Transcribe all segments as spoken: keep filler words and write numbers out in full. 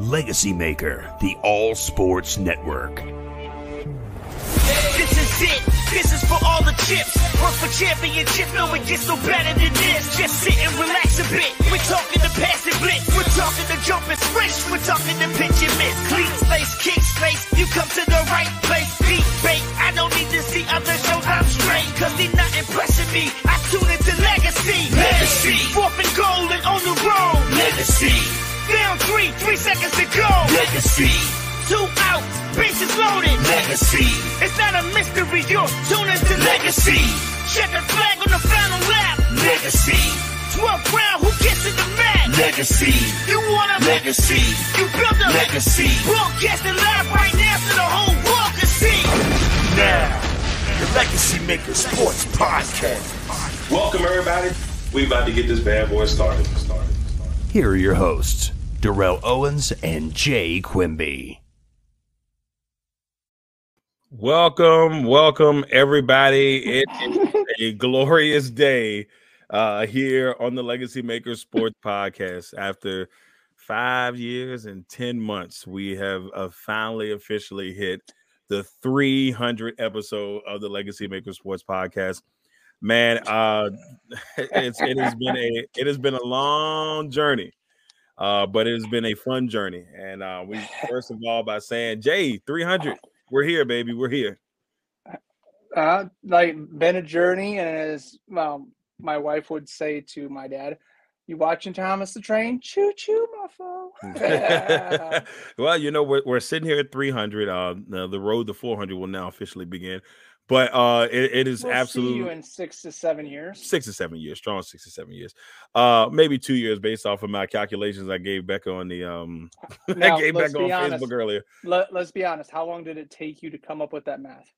Legacy Maker, the All Sports Network. This is it. This is for all the chips. Work for championship. No, it gets no better than this. Just sit and relax a bit. We're talking the pass and blitz. We're talking the jump and switch. We're talking the pitch and miss. Clean space, kick space. You come to the right place. Deep bait. I don't need to see other shows. I'm straight. Cause they're not impressing me. I tune into Legacy. Legacy. Fourth and goal and on the road. Legacy. Down three, three seconds to go. Legacy. Two out, bases loaded. Legacy. It's not a mystery, you're tuning to Legacy. Check the flag on the final lap. Legacy. twelfth round, who gets in the mat? Legacy. You want a legacy? You build a legacy. Broadcasting live right now so the whole world can see. Now, the Legacy Maker Sports Podcast. Welcome, everybody. We about to get this bad boy started. Here are your hosts, Darrell Owens and Jay Quimby. Welcome, welcome, everybody. It is a glorious day uh, here on the Legacy Maker Sports Podcast. After five years and ten months, we have uh, finally officially hit the three hundredth episode of the Legacy Maker Sports Podcast. Man, uh, it's, it has been a it has been a long journey, uh, but it has been a fun journey. And uh, we first of all by saying, Jay, three hundred. We're here, baby. We're here. Uh, like, been a journey, and as um, my wife would say to my dad, you watching Thomas the Train? Choo-choo, mofo. Well, you know, we're, we're sitting here at three hundred. Uh, the, the road to four hundred will now officially begin. But uh, it, it is we'll absolutely. See you in six to seven years. Six to seven years. Strong six to seven years. Uh, maybe two years based off of my calculations I gave Becca on the um. Now, I gave Becca on honest. Facebook earlier. Let, let's be honest. How long did it take you to come up with that math?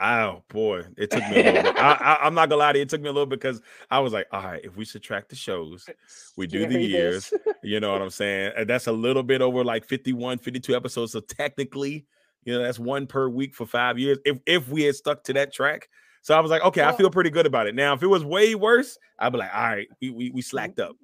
Oh boy, it took me a little bit. I, I, I'm not gonna lie to you, it took me a little bit because I was like, all right, if we subtract the shows, we do there the years. You know what I'm saying? And that's a little bit over like fifty-one, fifty-two episodes. So technically, you know, that's one per week for five years. If if we had stuck to that track. So I was like, okay, well, I feel pretty good about it. Now, if it was way worse, I'd be like, all right, we we, we slacked up.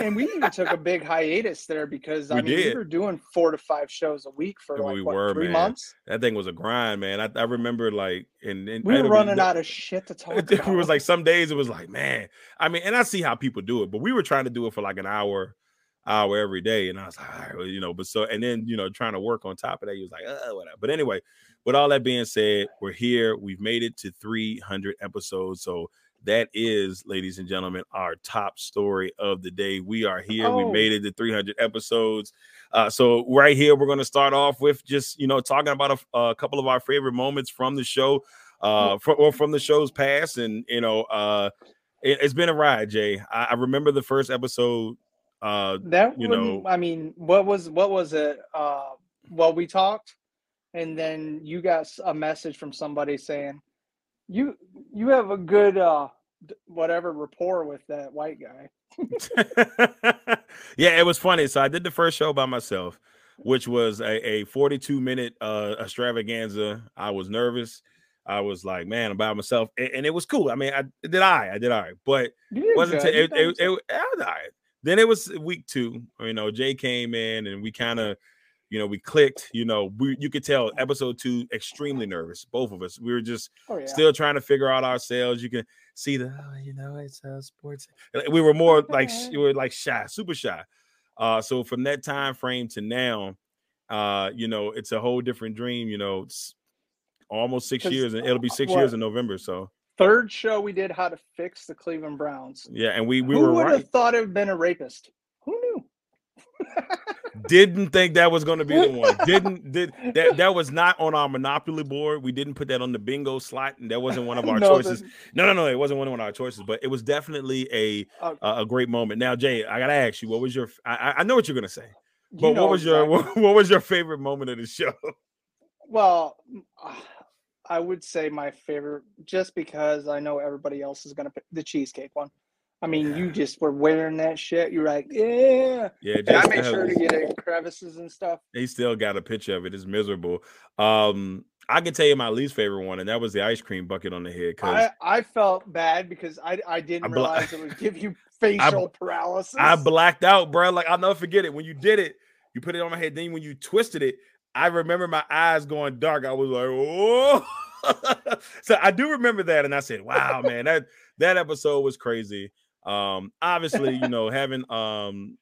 And we even took a big hiatus there because I we mean did. we were doing four to five shows a week for like we what, were, three man. months. That thing was a grind, man. I, I remember like and, and we were running out of shit to talk about. It was like some days it was like, man, I mean, and I see how people do it, but we were trying to do it for like an hour. hour every day, and I was like, all right, well, you know, but so, and then, you know, trying to work on top of that, he was like, oh, whatever. But anyway, with all that being said, we're here. We've made it to three hundred episodes, so that is, ladies and gentlemen, our top story of the day. We are here. Oh. We made it to three hundred episodes. Uh, so right here, we're going to start off with just, you know, talking about a, a couple of our favorite moments from the show, uh, from, or from the show's past, and, you know, uh, it, it's been a ride, Jay. I, I remember the first episode. Uh, that you know, I mean, what was what was it? Uh, well, we talked, and then you got a message from somebody saying, "You you have a good uh, whatever rapport with that white guy." Yeah, it was funny. So I did the first show by myself, which was a, a forty-two minute uh, extravaganza. I was nervous. I was like, man, I'm by myself, and, and it was cool. I mean, I did I I did all right, but it wasn't t- it, it, it, it, I did all right. Then it was week two, you know, Jay came in and we kind of, you know, we clicked, you know, we, you could tell episode two, extremely nervous, both of us. We were just oh, yeah. still trying to figure out ourselves. You can see the, oh, you know, it's uh, sports. We were more like, we were like shy, super shy. Uh, so from that time frame to now, uh, you know, it's a whole different dream, you know, it's almost six years and it'll be six what? years in November. So. Third show we did how to fix the Cleveland Browns. Yeah, and we, we who were would right. have thought it would have been a rapist? Who knew? Didn't think that was going to be the one. Didn't did that that was not on our Monopoly board. We didn't put that on the bingo slot, and that wasn't one of our no, choices. The... No, no, no, it wasn't one of our choices, but it was definitely a uh, uh, a great moment. Now, Jay, I gotta ask you, what was your? I, I know what you're gonna say, but you know what was exactly. your what, what was your favorite moment of the show? Well. Uh... I would say my favorite, just because I know everybody else is going to pick the cheesecake one. I mean, yeah. you just were wearing that shit. You're like, yeah. Yeah, I made sure to get in crevices and stuff. They still got a picture of it. It's miserable. Um, I can tell you my least favorite one, and that was the ice cream bucket on the head. Cause I, I felt bad because I, I didn't I bla- realize it would give you facial I, paralysis. I blacked out, bro. Like, I'll never forget it. When you did it, You put it on my head. Then when you twisted it, I remember my eyes going dark. I was like, oh. So I do remember that. And I said, wow, man, that, that episode was crazy. Um, obviously, you know, having um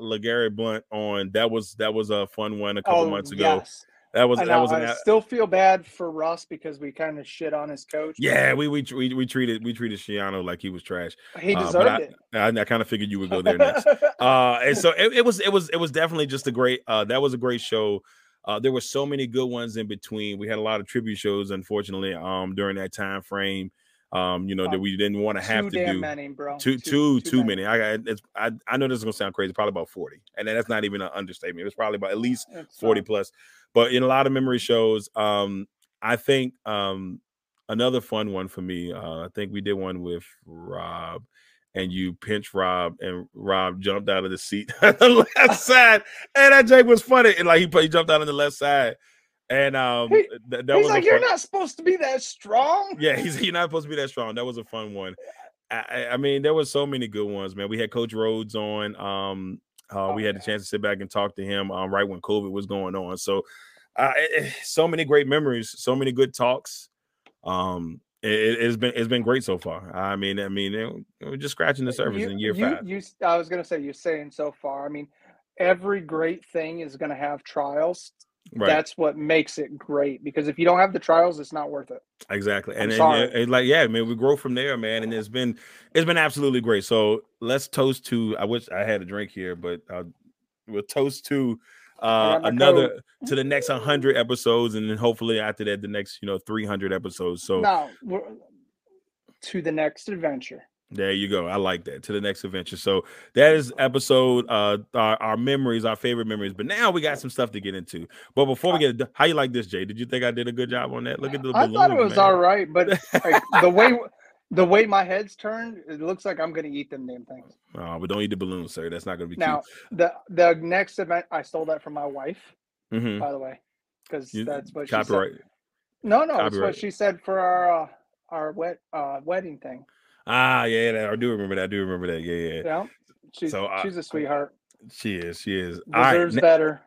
LeGarrette Blunt on, that was that was a fun one a couple oh, months ago. Yes. That was I know, that was. An, I still feel bad for Russ because we kind of shit on his coach. Yeah, we we we, we treated we treated Schiano like he was trash. He deserved uh, it. I, I, I kind of figured you would go there next. uh, and so it, it was it was it was definitely just a great. Uh, that was a great show. Uh, there were so many good ones in between. We had a lot of tribute shows, unfortunately, um, during that time frame. Um, you know, oh, that we didn't want to have to do. Too damn many, bro. Too, too, too, too many. many. I, it's, I I know this is going to sound crazy, probably about forty. And that's not even an understatement. It was probably about at least that's forty fun. Plus. But in a lot of memory shows, um, I think um, another fun one for me, uh, I think we did one with Rob. And you pinch Rob, and Rob jumped out of the seat on the left side. And that Jake was funny. And, like, he, he jumped out on the left side. And um, he, that, that he's was like, you're fun... not supposed to be that strong. Yeah, he's you're not supposed to be that strong. That was a fun one. I, I mean, there were so many good ones, man. We had Coach Rhodes on. Um, uh, oh, we had man. the chance to sit back and talk to him um, right when COVID was going on. So, uh, it, it, so many great memories, so many good talks. Um, it, it's been it's been great so far. I mean, I mean, it, we're just scratching the surface you, in year you, five. You, I was gonna say you're saying so far. I mean, every great thing is gonna have trials. Right. That's what makes it great, because if you don't have the trials, it's not worth it. Exactly. And, and, and like, yeah, I mean, we grow from there, man. And it's been, it's been absolutely great. So let's toast to, I wish I had a drink here, but I'll, we'll toast to uh, another, code. to the next one hundred episodes. And then hopefully after that, the next, you know, three hundred episodes. So no, we're, to the next adventure. There you go. I like that. To the next adventure. So that is episode, uh, our, our memories, our favorite memories. But now we got some stuff to get into. But before we get, how you like this, Jay? Did you think I did a good job on that? Look at the balloon, I thought it was man. all right, but like, the way the way my head's turned, it looks like I'm going to eat them damn things. Oh, but don't eat the balloon, sir. That's not going to be now, cute. Now, the, the next event, I stole that from my wife, mm-hmm. by the way, because that's what copyright. she said. No, no, copyright. That's what she said for our, uh, our wet, uh, wedding thing. Ah, yeah, that, I do remember that. I do remember that. Yeah, yeah. yeah she's, so, uh, she's a sweetheart. She is. She is. Deserves right, better.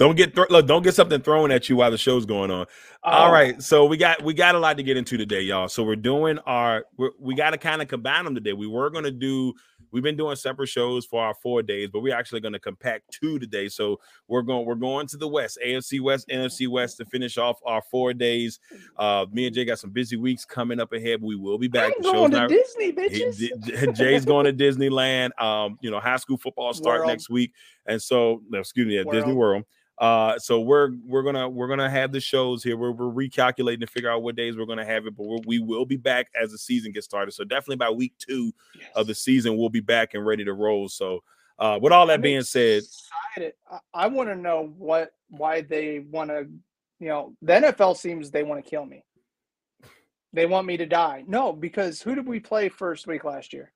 don't get th- look. Don't get something thrown at you while the show's going on. Oh. All right. So we got we got a lot to get into today, y'all. So we're doing our we're, we got to kind of combine them today. We were gonna do. We've been doing separate shows for our four days, but we're actually going to compact two today. So we're going we're going to the West, A F C West, N F C West to finish off our four days. Uh, me and Jay got some busy weeks coming up ahead. We will be back. I'm the going to not... Disney, bitches. Jay's going to Disneyland. Um, you know, high school football start World. next week, and so no, excuse me, at World. Disney World. Uh, so we're we're gonna we're gonna have the shows here. We're we're recalculating to figure out what days we're gonna have it, but we're, we will be back as the season gets started. So definitely by week two yes. of the season, we'll be back and ready to roll. So, uh, with all that I'm being excited. said, I, I want to know what why they want to. You know, the N F L seems they want to kill me. They want me to die. No, because who did we play first week last year?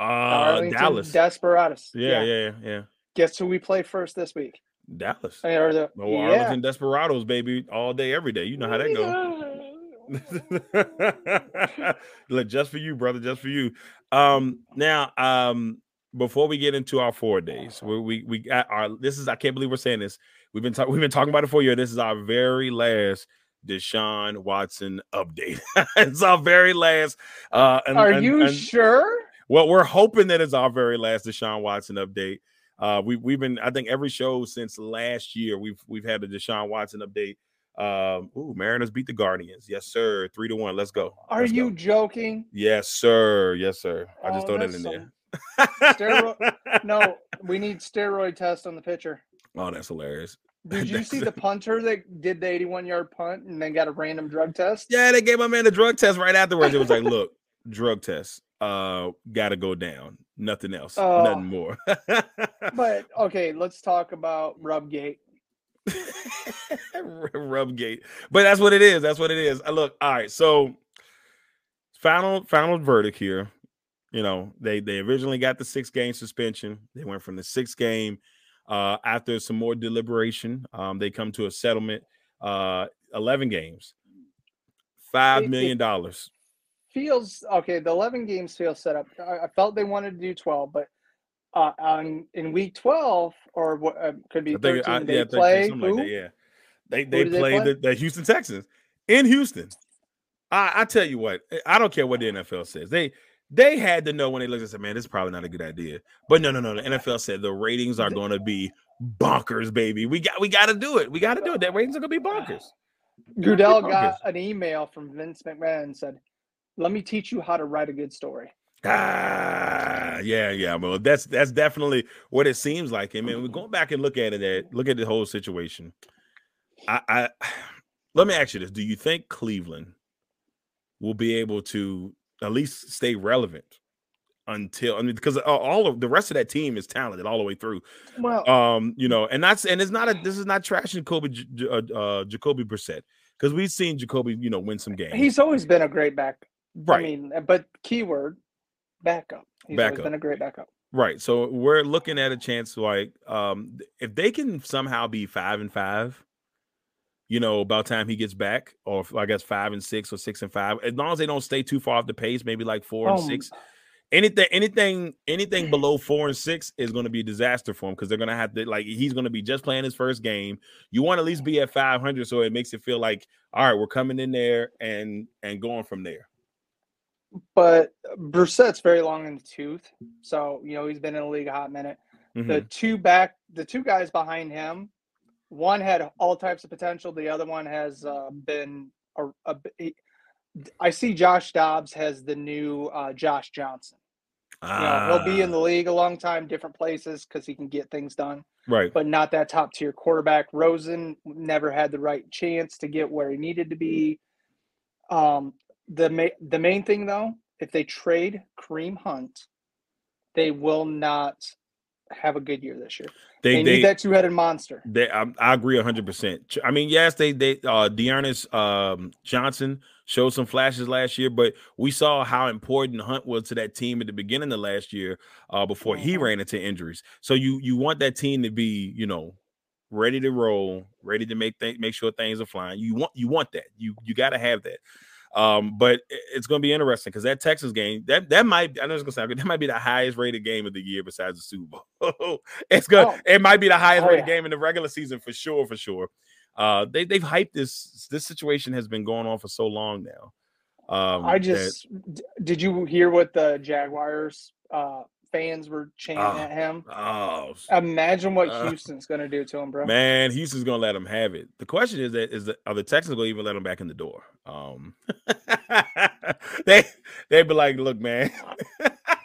Uh, Dallas Desperados. Yeah, yeah, yeah, yeah. Guess who we play first this week? Dallas. Or the, oh, yeah. Arlington Desperados, baby, all day, every day. You know how that goes. Look, just for you, brother, just for you. Um, now, um, before we get into our four days, we we, we got our. This is I can't believe we're saying this. We've been talking. We've been talking about it for a year. This is our very last Deshaun Watson update. It's our very last. Uh, and, Are and, you and, sure? Well, we're hoping that it's our very last Deshaun Watson update. Uh, we, we've been, I think, every show since last year, we've we've had a Deshaun Watson update. Um, ooh, Mariners beat the Guardians. Yes, sir. Three to one. Let's go. Are Let's you go. joking? Yes, sir. Yes, sir. I oh, just throw that in some... there. Steroid... No, we need steroid test on the pitcher. Oh, that's hilarious. Did you see the punter that did the eighty-one-yard punt and then got a random drug test? Yeah, they gave my man a drug test right afterwards. It was like, look, drug test. Uh, gotta go down. Nothing else. Uh, nothing more. But okay, let's talk about Rubgate. Rubgate, but that's what it is. That's what it is. I look. All right. So final final verdict here. You know, they they originally got the six game suspension. They went from the six game uh, after some more deliberation. Um, they come to a settlement. Uh, eleven games, five million dollars. Feels okay. The eleven games feel set up. I, I felt they wanted to do twelve, but uh, on in week twelve or what uh, could be thirteen. I think, I, yeah, they play something who? Like that. Yeah, they they, they play the, the Houston Texans in Houston. I, I tell you what, I don't care what the N F L says. They they had to know when they looked and said, "Man, this is probably not a good idea." But no, no, no. The N F L said the ratings are going to be bonkers, baby. We got we got to do it. We got to do it. That ratings are going to be bonkers. Goodell got an email from Vince McMahon and said, "Let me teach you how to write a good story." Ah, yeah, yeah. Well, that's that's definitely what it seems like. I mean, we're going back and look at it. Look at the whole situation. I, I let me ask you this: do you think Cleveland will be able to at least stay relevant until? I mean, because all of the rest of that team is talented all the way through. Well, um, you know, and that's and it's not a this is not trashing Jacoby uh, Jacoby Brissett, because we've seen Jacoby, you know, win some games. He's always been a great back. Right. I mean, but keyword. Backup. He's backup. Been a great backup. Right. So we're looking at a chance like um, if they can somehow be five and five, you know, by the time he gets back, or I guess five and six or six and five, as long as they don't stay too far off the pace, maybe like four um, and six. Anything, anything, anything below four and six is going to be a disaster for him, because they're going to have to, like, he's going to be just playing his first game. You want to at least be at five hundred, so it makes it feel like, all right, we're coming in there and and going from there. But Brissett's very long in the tooth, so you know he's been in the league a hot minute. Mm-hmm. The two back, the two guys behind him, one had all types of potential. The other one has uh, been a, a, a. I see Josh Dobbs has the new uh, Josh Johnson. Ah. You know, he'll be in the league a long time, different places, because he can get things done. Right, but not that top tier quarterback. Rosen never had the right chance to get where he needed to be. Um. The ma- the main thing, though, if they trade Kareem Hunt, they will not have a good year this year. They, they need they, that two-headed monster. They, I, I agree one hundred percent. I mean, yes, they they uh, Dearness um, Johnson showed some flashes last year, but we saw how important Hunt was to that team at the beginning of last year uh, before he ran into injuries. So you you want that team to be, you know, ready to roll, ready to make th- make sure things are flying. You want you want that. You you got to have that. Um, but it's going to be interesting, because that Texas game, that that might, I know it's going to sound good, that might be the highest rated game of the year besides the Super Bowl. It's good. Oh. It might be the highest oh, rated yeah. game in the regular season for sure, for sure. Uh, they they've hyped this. This situation has been going on for so long now. Um, I just that, did you hear what the Jaguars uh, fans were chanting uh, at him? Oh, imagine what uh, Houston's going to do to him, bro. Man, Houston's going to let him have it. The question is that is the, are the Texans going to even let him back in the door? Um, they they'd be like, look, man.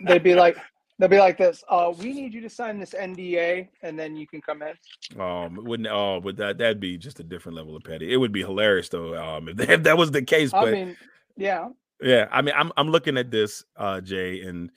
they'd be like, they'll be like this. Uh, we need you to sign this N D A, and then you can come in. Um, wouldn't oh, but that that'd be just a different level of petty. It would be hilarious though. Um, if, they, if that was the case, but I mean, yeah, yeah. I mean, I'm I'm looking at this, uh, Jay, and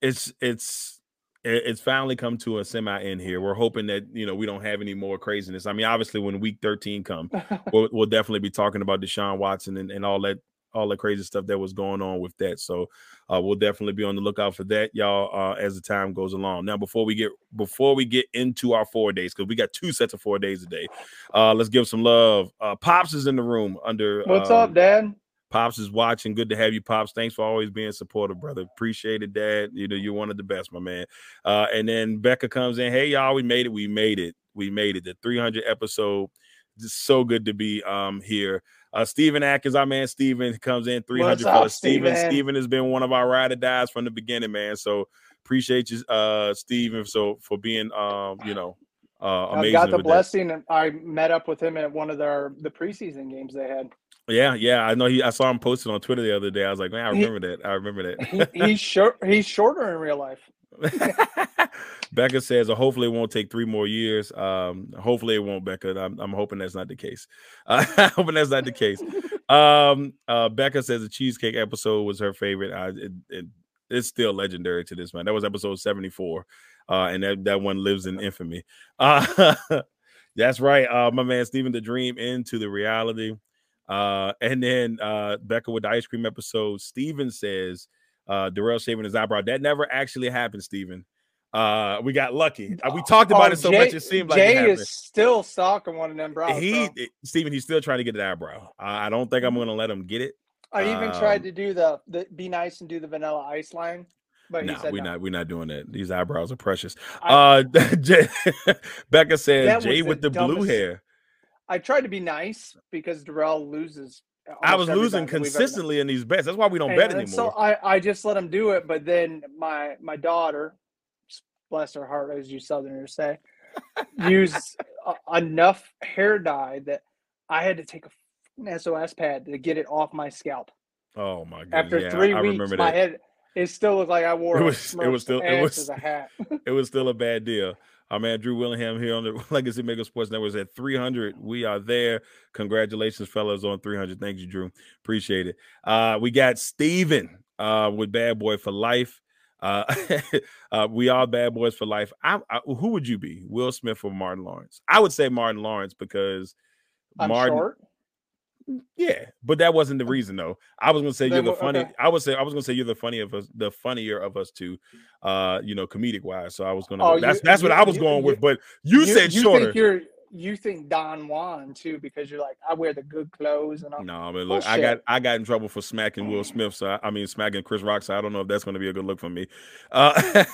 it's it's. It's finally come to a semi end here. We're hoping that, you know, we don't have any more craziness. I mean, obviously, when week thirteen comes, we'll, we'll definitely be talking about Deshaun Watson and, and all that, all the crazy stuff that was going on with that. So uh, we'll definitely be on the lookout for that, y'all, uh, as the time goes along. Now, before we get before we get into our four days, because we got two sets of four days a day, uh, let's give some love. Uh, Pops is in the room. Under what's um, up, Dad? Pops is watching. Good to have you, Pops. Thanks for always being supportive, brother. Appreciate it, Dad. You know, you're one of the best, my man. Uh, and then Becca comes in. Hey, y'all, we made it. We made it. We made it. The three hundred episode. Just so good to be um here. Uh, Steven Atkins, our man Steven, comes in. three hundred plus. Steven, Steven has been one of our ride or dies from the beginning, man. So appreciate you, uh, Steven, so, for being, um, you know, uh, amazing. I got the blessing. That. I met up with him at one of their, the preseason games they had. Yeah, yeah, I know. He, I saw him posted on Twitter the other day. I was like, man, I remember he, that. I remember that. he, he's short. He's shorter in real life. Becca says, well, hopefully it won't take three more years. Um, hopefully it won't, Becca. I'm, I'm hoping that's not the case. Uh, I'm hoping that's not the case. Um, uh, Becca says the cheesecake episode was her favorite. I, it, it, it's still legendary to this man. That was episode seventy-four, uh, and that that one lives in infamy. Uh, that's right. Uh, my man Steven, the dream into the reality. Uh, and then uh, Becca with the ice cream episode. Steven says, uh, Darrell shaving his eyebrow. That never actually happened, Steven. Uh, we got lucky. Uh, we talked about oh, it so Jay, much, it seemed like Jay it happened. Is still stalking one of them brows. He, it, Steven, he's still trying to get an eyebrow. Uh, I don't think I'm going to let him get it. I even um, tried to do the, the be nice and do the vanilla ice line. But no, we're no. not. We're not doing that. These eyebrows are precious. I, uh, Jay, Becca said Jay with the, the blue hair. I tried to be nice because Darrell loses. I was losing consistently in these bets. That's why we don't and, bet and anymore. So I, I just let him do it. But then my my daughter, bless her heart, as you Southerners say, used a, enough hair dye that I had to take a S O S pad to get it off my scalp. Oh my god! After yeah, three I, weeks, I remember my that. head. It still looked like I wore it was, it was still it was, as a hat. It was still a bad deal. Our man Drew Willingham here on the Legacy Maker Sports Network is at three hundred. We are there. Congratulations, fellas, on three hundred. Thank you, Drew. Appreciate it. Uh, we got Steven uh, with Bad Boy for Life. Uh, uh, we are Bad Boys for Life. I, I, who would you be, Will Smith or Martin Lawrence? I would say Martin Lawrence because I'm Martin. Short. Yeah, but that wasn't the reason though. I was gonna say then, you're the funny. Okay. I would say I was gonna say you're the funny of us, the funnier of us two, uh, you know, comedic wise. So I was gonna. Oh, go, that's you, that's you, what I was you, going you, with. But you, you said you shorter. Think you're, you think Don Juan too because you're like I wear the good clothes and all. No, I mean look, bullshit. I got I got in trouble for smacking Will Smith. So I, I mean smacking Chris Rock. So I don't know if that's gonna be a good look for me. Uh,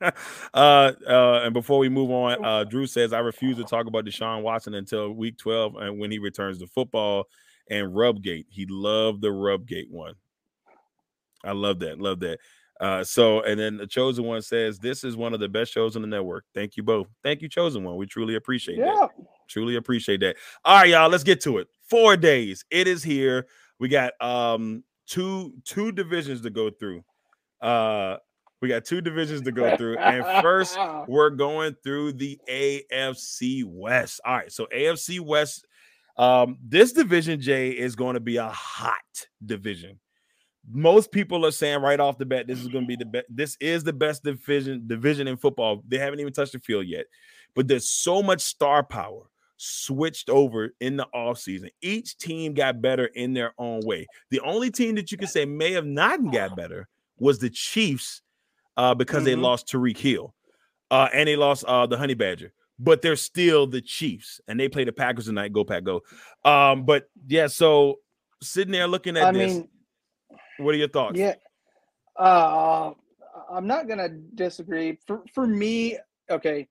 uh, uh, and before we move on, uh, Drew says I refuse to talk about Deshaun Watson until Week twelve and when he returns to football. And Rubgate, he loved the Rubgate one. I love that, love that. Uh, so, and then the Chosen One says, this is one of the best shows on the network. Thank you both. Thank you, Chosen One. We truly appreciate yeah. that. Truly appreciate that. All right, y'all, let's get to it. Four days. It is here. We got um, two, two divisions to go through. Uh, we got two divisions to go through. And first, we're going through the A F C West. All right, so A F C West, um, this division, Jay, is going to be a hot division. Most people are saying right off the bat, this is going to be the best. This is the best division division in football. They haven't even touched the field yet, but there's so much star power switched over in the offseason. Each team got better in their own way. The only team that you could say may have not got better was the Chiefs uh, because mm-hmm. they lost Tyreek Hill uh, and they lost uh, the Honey Badger. But they're still the Chiefs, and they play the Packers tonight. Go Pack, go! Um, but yeah, so sitting there looking at I this. Mean- What are your thoughts? Yeah, uh, I'm not going to disagree. For for me, okay,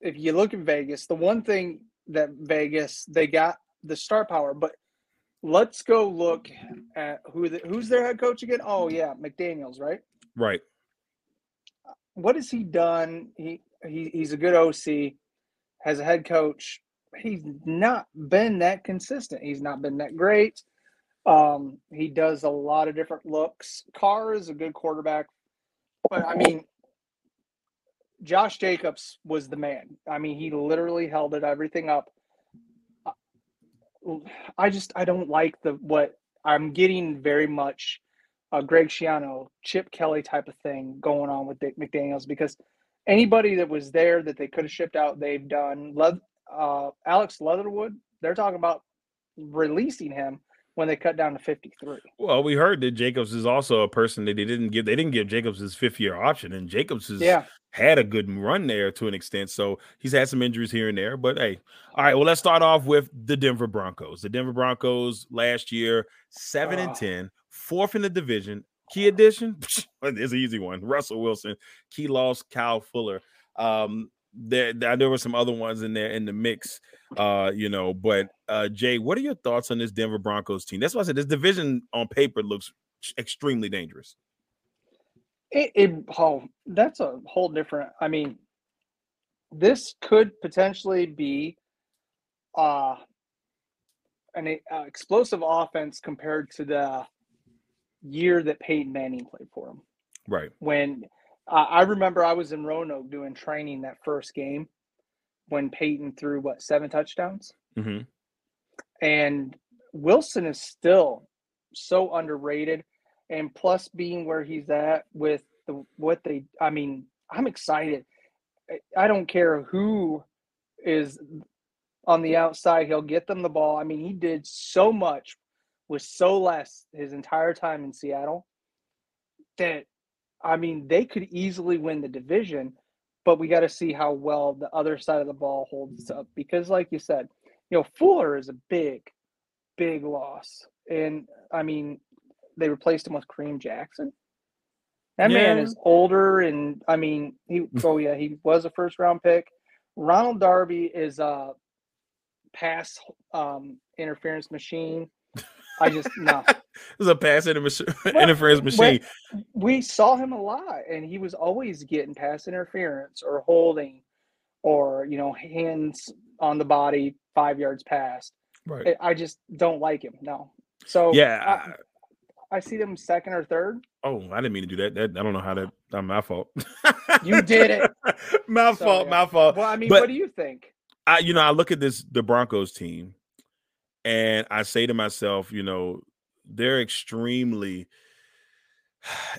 if you look at Vegas, the one thing that Vegas, they got the star power. But let's go look at who the, who's their head coach again? Oh, yeah, McDaniels, right? Right. What has he done? He, he He's a good O C, has a head coach. He's not been that consistent. He's not been that great. Um, he does a lot of different looks. Carr is a good quarterback, but I mean, Josh Jacobs was the man. I mean, he literally held it everything up. I just I don't like the what I'm getting very much uh, Greg Schiano, Chip Kelly type of thing going on with Dick McDaniels because anybody that was there that they could have shipped out, they've done. Le- uh, Alex Leatherwood, they're talking about releasing him when they cut down to fifty-three. Well, we heard that Jacobs is also a person that they didn't give. They didn't give Jacobs his fifth year option, and Jacobs has yeah. had a good run there to an extent. So he's had some injuries here and there. But hey, all right. Well, let's start off with the Denver Broncos. The Denver Broncos last year, seven oh. and ten, fourth in the division. Key addition, there's an easy one. Russell Wilson. Key loss, Kyle Fuller. Um, there, there were some other ones in there in the mix. Uh, you know, but uh, Jay, what are your thoughts on this Denver Broncos team? That's why I said this division on paper looks extremely dangerous. It, it oh, that's a whole different. I mean, this could potentially be uh, an uh, explosive offense compared to the year that Peyton Manning played for him. Right. When uh, I remember, I was in Roanoke doing training that first game. When Peyton threw what seven touchdowns, mm-hmm. and Wilson is still so underrated, and plus being where he's at with the what they, I mean, I'm excited. I don't care who is on the outside; he'll get them the ball. I mean, he did so much with so less his entire time in Seattle that, I mean, they could easily win the division. But we got to see how well the other side of the ball holds up because, like you said, you know, Fuller is a big, big loss. And, I mean, they replaced him with Kareem Jackson. That yeah. man is older, and I mean, he. Oh yeah, he was a first round pick. Ronald Darby is a pass um, interference machine. I just no. It was a pass interference well, machine. We saw him a lot, and he was always getting pass interference or holding, or you know, hands on the body five yards past. Right. I just don't like him. No. So yeah. I, I see them second or third. Oh, I didn't mean to do that. That I don't know how that. That's my fault. You did it. my so, fault. Yeah. My fault. Well, I mean, but what do you think? I, you know, I look at this the Broncos team, and I say to myself, you know, they're extremely.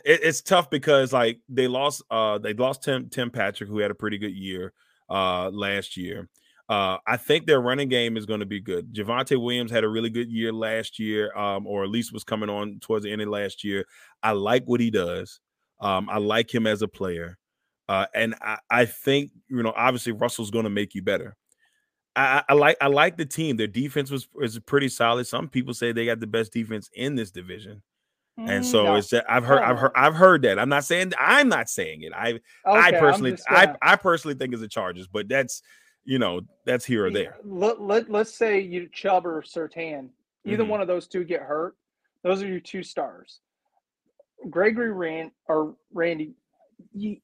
It, it's tough because like they lost, uh, they lost Tim Tim Patrick, who had a pretty good year uh, last year. Uh, I think their running game is going to be good. Javonte Williams had a really good year last year, um, or at least was coming on towards the end of last year. I like what he does. Um, I like him as a player. Uh, and I, I think, you know, obviously Russell's going to make you better. I, I like I like the team. Their defense was is pretty solid. Some people say they got the best defense in this division. And so no. it's just, I've heard I've heard I've heard that. I'm not saying I'm not saying it. I okay, I personally gonna... I I personally think it's the Chargers, but that's you know, that's here or there. Let, let, let's say you Chubb or Surtain, either mm-hmm. one of those two get hurt. Those are your two stars. Gregory Rand or Randy. He,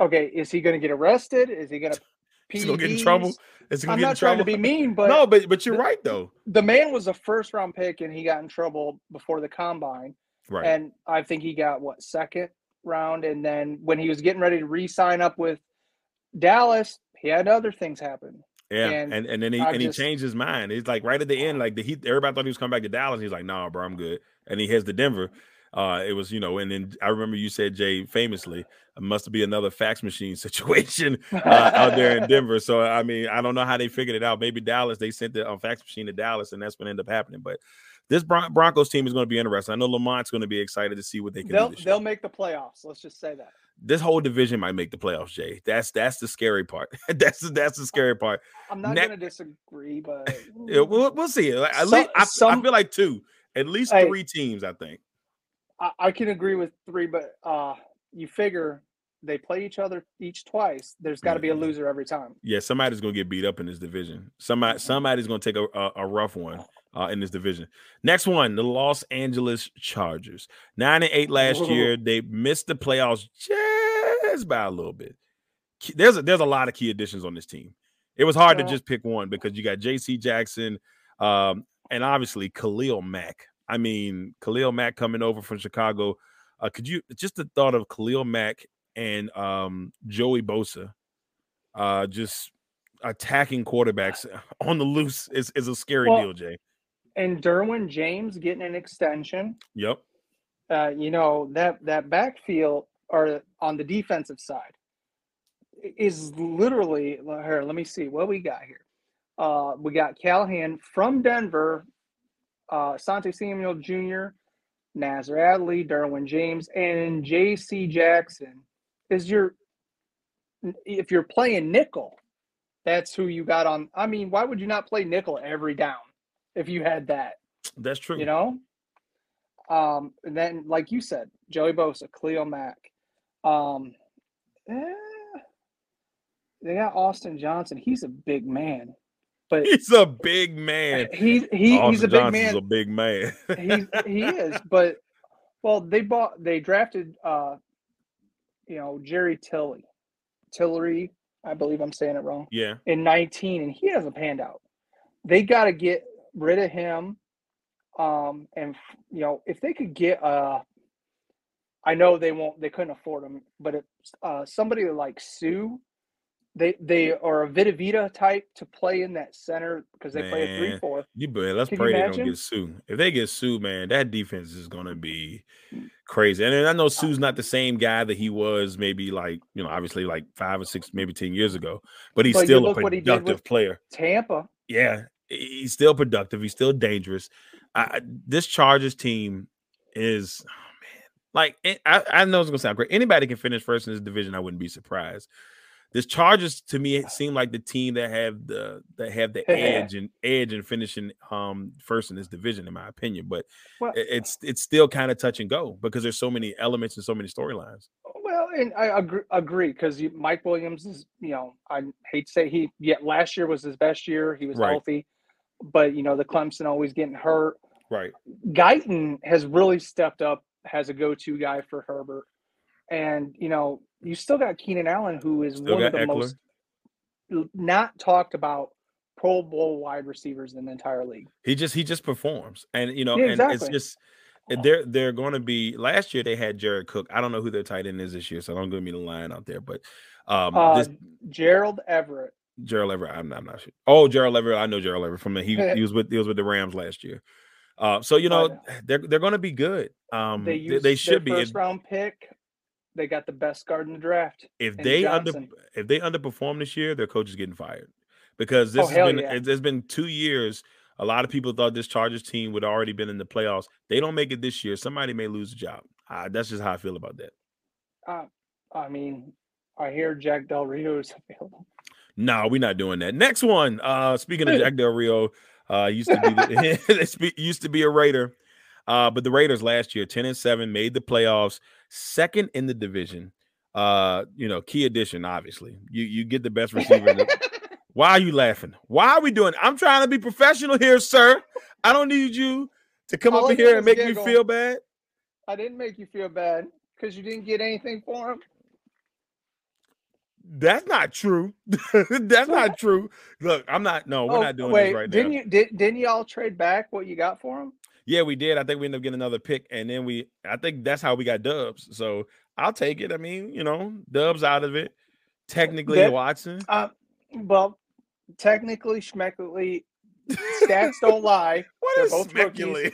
okay, is he going to get arrested? Is he going to get in trouble? Is he going to get in trouble? I'm not trying to be mean, but no, but, but you're the, right, though. The man was a first round pick and he got in trouble before the combine. Right. And I think he got what, second round. And then when he was getting ready to re-sign up with Dallas, he had other things happen. Yeah, and and, and then he I and just, he changed his mind. He's like right at the end, like the he everybody thought he was coming back to Dallas. He's like, "Nah, bro, I'm good." And he heads to Denver. Uh, it was you know, and then I remember you said, Jay, famously, it must be another fax machine situation uh, out there in Denver. So I mean, I don't know how they figured it out. Maybe Dallas they sent the uh, fax machine to Dallas, and that's what ended up happening. But this Bron- Broncos team is going to be interesting. I know Lamont's going to be excited to see what they can they'll, do. They'll year. Make the playoffs. Let's just say that. This whole division might make the playoffs, Jay. That's that's the scary part. that's that's the scary part. I'm not ne- going to disagree, but yeah, we'll we'll see. Like, some, least, I, some, I feel like two, at least hey, three teams. I think I, I can agree with three, but uh, you figure they play each other each twice. There's got to yeah. be a loser every time. Yeah, somebody's going to get beat up in this division. Somebody somebody's going to take a, a a rough one uh, in this division. Next one, the Los Angeles Chargers, nine and eight last Ooh. year. They missed the playoffs. Just by a little bit. There's a, there's a lot of key additions on this team. It was hard yeah. to just pick one because you got J C. Jackson um, and obviously Khalil Mack. I mean, Khalil Mack coming over from Chicago. Uh, could you just the thought of Khalil Mack and um, Joey Bosa uh, just attacking quarterbacks on the loose is, is a scary well, deal, Jay. And Derwin James getting an extension. Yep. Uh, you know, that that backfield or on the defensive side is literally here. Let me see what we got here. Uh, we got Callahan from Denver, uh, Asante Samuel Junior, Nazir Adderley, Derwin James, and J C. Jackson is your, if you're playing nickel, that's who you got on. I mean, why would you not play nickel every down if you had that? That's true. You know? Um, and then like you said, Joey Bosa, Khalil Mack, Um, eh, they got Austin Johnson. He's a big man, but he's a big man. He he Austin he's a big Johnson's man. A big man. he he is. But well, they bought they drafted uh, you know, Jerry Tillery, Tillery. I believe I'm saying it wrong. Yeah. In nineteen, and he hasn't panned out. They got to get rid of him. Um, and you know, if they could get uh. I know they won't. They couldn't afford them, but it, uh, somebody like Sue, they they are a Vita Vea type to play in that center because they man, play a three-four. You bet. Let's Can pray they don't get Sue. If they get Sue, man, that defense is gonna be crazy. And I know Sue's not the same guy that he was maybe like you know obviously like five or six maybe ten years ago, but he's but still a productive player. Tampa. Yeah, he's still productive. He's still dangerous. I, this Chargers team is. Like, I, I know it's going to sound great. Anybody can finish first in this division. I wouldn't be surprised. this Chargers to me seem like the team that have the that have the edge and edge and finishing um first in this division, in my opinion. But well, it's it's still kind of touch and go because there's so many elements and so many storylines. Well, and I agree because Mike Williams is, you know, I hate to say he yet yeah, last year was his best year. He was right. healthy, but you know the Clemson always getting hurt. Right. Guyton has really stepped up as a go-to guy for Herbert, and you know. You still got Keenan Allen, who is still one of the Eckler. most not talked about Pro Bowl wide receivers in the entire league. He just he just performs, and you know, yeah, and exactly. it's just they're they're going to be. Last year they had Jared Cook. I don't know who their tight end is this year, so don't give me the line out there. But um, uh, this, Gerald Everett. Gerald Everett. I'm not, I'm not sure. Oh, Gerald Everett. I know Gerald Everett from the, he he was with he was with the Rams last year. Uh, so you know, know. they're they're going to be good. Um, they, they, they should their be first round pick. They got the best guard in the draft. If they under, if they underperform this year, their coach is getting fired because this oh, has been yeah. it, it's been two years. A lot of people thought this Chargers team would already been in the playoffs. They don't make it this year. Somebody may lose the job. Uh, that's just how I feel about that. Uh, I mean, I hear Jack Del Rio is available. No, nah, we're not doing that. Next one. Uh, speaking of Jack Del Rio, uh, used to be the, used to be a Raider. Uh, but the Raiders last year, ten and seven, made the playoffs, second in the division. Uh, you know, key addition, obviously. You you get the best receiver. the... Why are you laughing? Why are we doing? I'm trying to be professional here, sir. I don't need you to come All up here and make giggle. me feel bad. I didn't make you feel bad because you didn't get anything for him. That's not true. That's not true. Look, I'm not. No, we're oh, not doing wait, this right didn't now. You, did, didn't you all trade back what you got for him? Yeah, we did. I think we ended up getting another pick, and then we – I think that's how we got Dubs. So, I'll take it. I mean, you know, Dubs out of it. Technically, that, Watson. Uh, well, technically, schmeckily, stats don't lie. What They're is both schmeckily?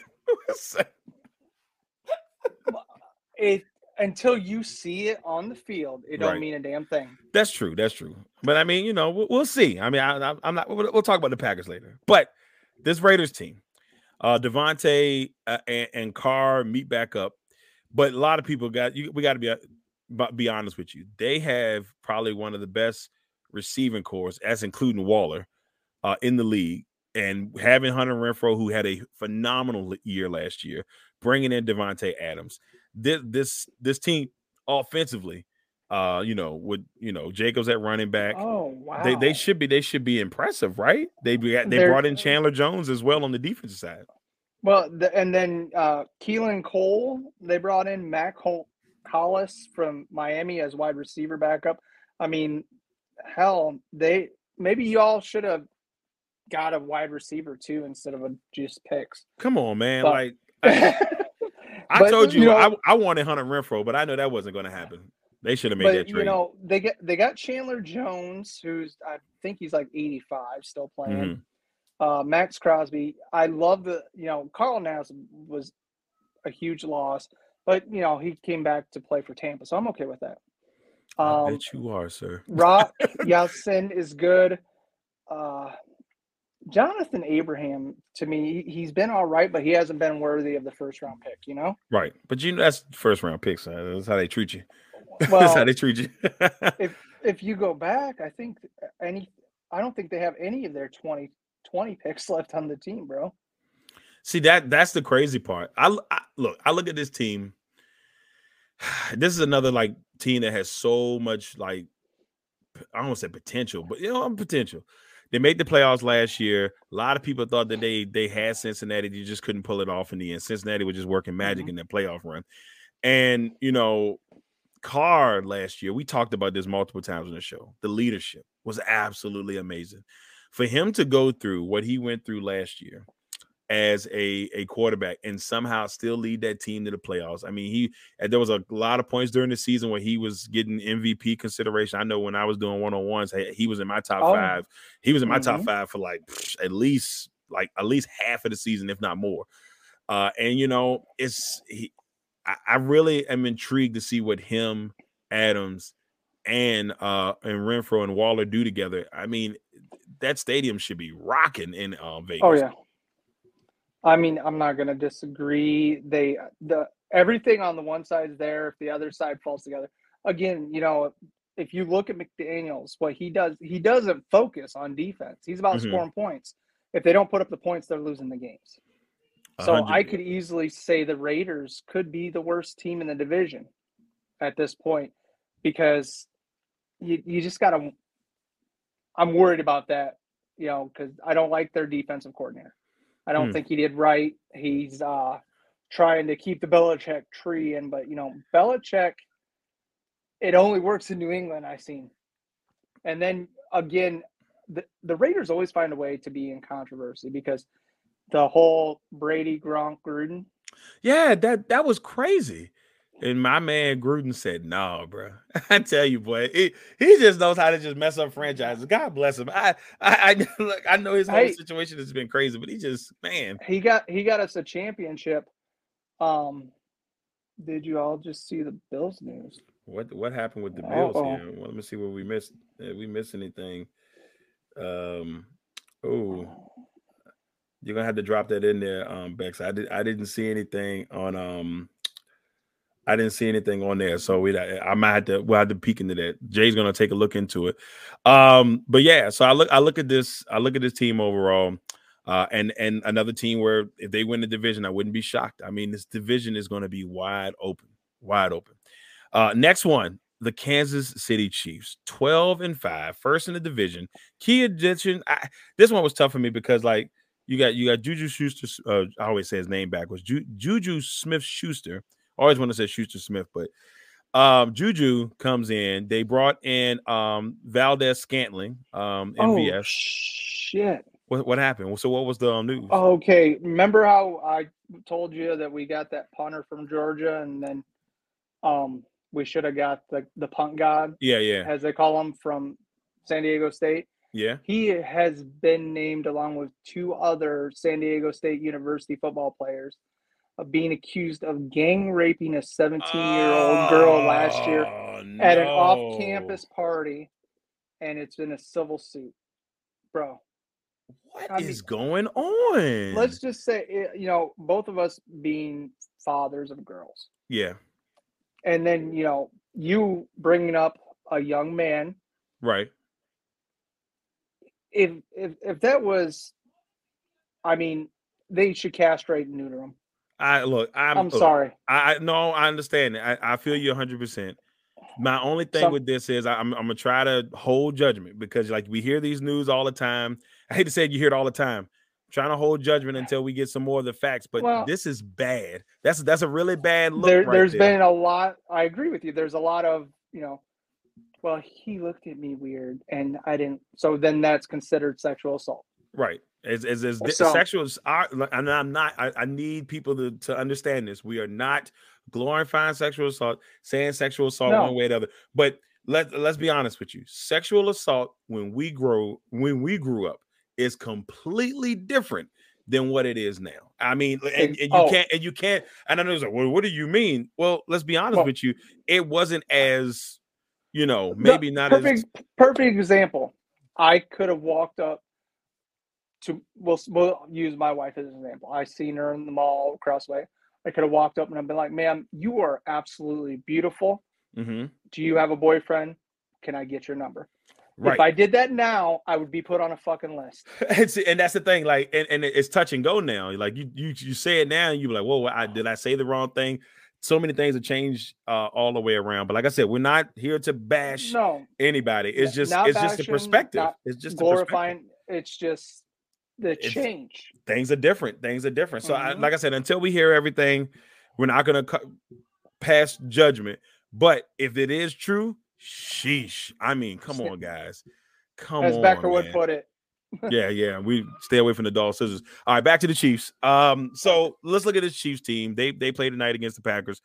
it, until you see it on the field, it don't right. mean a damn thing. That's true. That's true. But, I mean, you know, we'll, we'll see. I mean, I, I'm not we'll, – we'll talk about the Packers later. But this Raiders team. Uh, Davante uh, and, and Carr meet back up, but a lot of people got you. We got to be uh, be honest with you. They have probably one of the best receiving cores, as including Waller, uh, in the league. And having Hunter Renfrow, who had a phenomenal year last year, bringing in Davante Adams, this this this team offensively, uh, you know, would you know Jacobs at running back. Oh wow, they they should be they should be impressive, right? They be, they They're, brought in Chandler Jones as well on the defensive side. Well, the, and then uh, Keelan Cole, they brought in Mack Holt Hollis from Miami as wide receiver backup. I mean, hell, they maybe y'all should have got a wide receiver too instead of a just picks. Come on, man! But, like I, I but, told you, you know, I I wanted Hunter Renfrow, but I know that wasn't going to happen. They should have made but, that trade. You know, they get they got Chandler Jones, who's I think he's like eighty-five, still playing. Mm-hmm. Uh, Max Crosby, I love the, you know, Carl Nass was a huge loss, but, you know, he came back to play for Tampa, so I'm okay with that. Um, I bet you are, sir. Rock Yassin is good. Uh, Jonathan Abraham, to me, he's been all right, but he hasn't been worthy of the first-round pick, you know? Right, but you know, that's first-round picks. So that's how they treat you. Well, that's how they treat you. if, if you go back, I think any – I don't think they have any of their twenty – twenty picks left on the team, bro. See, that that's the crazy part. I, I look, I look at this team. This is another like team that has so much like I don't want to say potential, but you know, potential. They made the playoffs last year. A lot of people thought that they they had Cincinnati. You just couldn't pull it off in the end. Cincinnati was just working magic mm-hmm. in their playoff run. And you know, Carr last year, we talked about this multiple times on the show. The leadership was absolutely amazing. For him to go through what he went through last year as a, a quarterback and somehow still lead that team to the playoffs. I mean, he there was a lot of points during the season where he was getting M V P consideration. I know when I was doing one-on-ones, he was in my top oh. five. He was in my mm-hmm. top five for like at least like at least half of the season, if not more. Uh, and, you know, it's he, I, I really am intrigued to see what him, Adams, and uh, and Renfrow and Waller do together. I mean – that stadium should be rocking in uh, Vegas. Oh yeah, I mean I'm not gonna disagree. They the everything on the one side is there. If the other side falls together, again, you know, if you look at McDaniels, what he does, he doesn't focus on defense. He's about mm-hmm. scoring points. If they don't put up the points, they're losing the games. So one hundred percent. I could easily say the Raiders could be the worst team in the division at this point, because you, you just got to – I'm worried about that, you know, because I don't like their defensive coordinator. I don't mm. think he did right. He's uh, trying to keep the Belichick tree in, but, you know, Belichick – it only works in New England, I've seen. And then, again, the, the Raiders always find a way to be in controversy, because the whole Brady, Gronk, Gruden. Yeah, that, that was crazy. And my man Gruden said, no, nah, bro. I tell you, boy, he, he just knows how to just mess up franchises. God bless him. I I, I, look, I know his whole hey, situation has been crazy, but he just, man. He got he got us a championship. Um, did you all just see the Bills news? What what happened with the Bills here? Well, let me see what we missed. Did we miss anything? Um, oh, you're gonna have to drop that in there, um, Bex. I did. I didn't see anything on. Um, I didn't see anything on there, so we. I might have to. We'll have to peek into that. Jay's gonna take a look into it. Um, but yeah, so I look. I look at this. I look at this team overall, uh, and and another team where if they win the division, I wouldn't be shocked. I mean, this division is going to be wide open, wide open. Uh, next one, the Kansas City Chiefs, twelve and five, first in the division. Key addition. I, this one was tough for me because, like, you got you got Juju Schuster. Uh, I always say his name backwards. Ju, Juju Smith-Schuster. I always want to say Schuster Smith, but um, Juju comes in. They brought in um, Valdez Scantling. Um, M V S. Oh shit! What what happened? So what was the um, news? Okay, remember how I told you that we got that punter from Georgia, and then um. we should have got the, the punt god, yeah, yeah, as they call him, from San Diego State. Yeah. He has been named, along with two other San Diego State University football players, of being accused of gang raping a seventeen-year-old oh, girl last year no. at an off-campus party, and it's in a civil suit. Bro. What I is mean, going on? Let's just say, you know, both of us being fathers of girls. Yeah. And then, you know, you bringing up a young man. Right. If if if that was, I mean, they should castrate and neuter him. I look, I'm, I'm look, sorry. I no, I understand. I, I feel you one hundred percent. My only thing so, with this is I'm, I'm going to try to hold judgment, because, like, we hear these news all the time. I hate to say it, you hear it all the time. Trying to hold judgment until we get some more of the facts, but well, this is bad. That's that's a really bad look. There, right there's there. been a lot. I agree with you. There's a lot of, you know, well, he looked at me weird, and I didn't. So then that's considered sexual assault, right? As as, as so, sexual, and I'm not. I, I need people to, to understand this. We are not glorifying sexual assault, saying sexual assault no. one way or the other. But let let's be honest with you. Sexual assault, when we grow, when we grew up, is completely different than what it is now. I mean, and, and you oh. can't, and you can't, and I know it's like, well, what do you mean? Well, let's be honest well, with you. It wasn't as, you know, maybe not perfect, as. Perfect example. I could have walked up to, we'll, we'll use my wife as an example. I seen her in the mall, Crossway. I could have walked up and I've been like, ma'am, you are absolutely beautiful. Mm-hmm. Do you have a boyfriend? Can I get your number? Right. If I did that now, I would be put on a fucking list. It's, and that's the thing, like, and, and it's touch and go now. Like, you you you say it now, and you're like, whoa, I, did I say the wrong thing? So many things have changed uh, all the way around. But like I said, we're not here to bash no. anybody. It's just not it's bashing, just the perspective. It's just glorifying. The perspective. It's just the it's, change. Things are different. Things are different. So, mm-hmm. I, like I said, until we hear everything, we're not going to co- pass judgment. But if it is true. Sheesh. I mean, come on, guys. Come As on. As Becker would put it. yeah, yeah. We stay away from the doll scissors. All right, back to the Chiefs. Um, so let's look at this Chiefs team. They they play tonight against the Packers.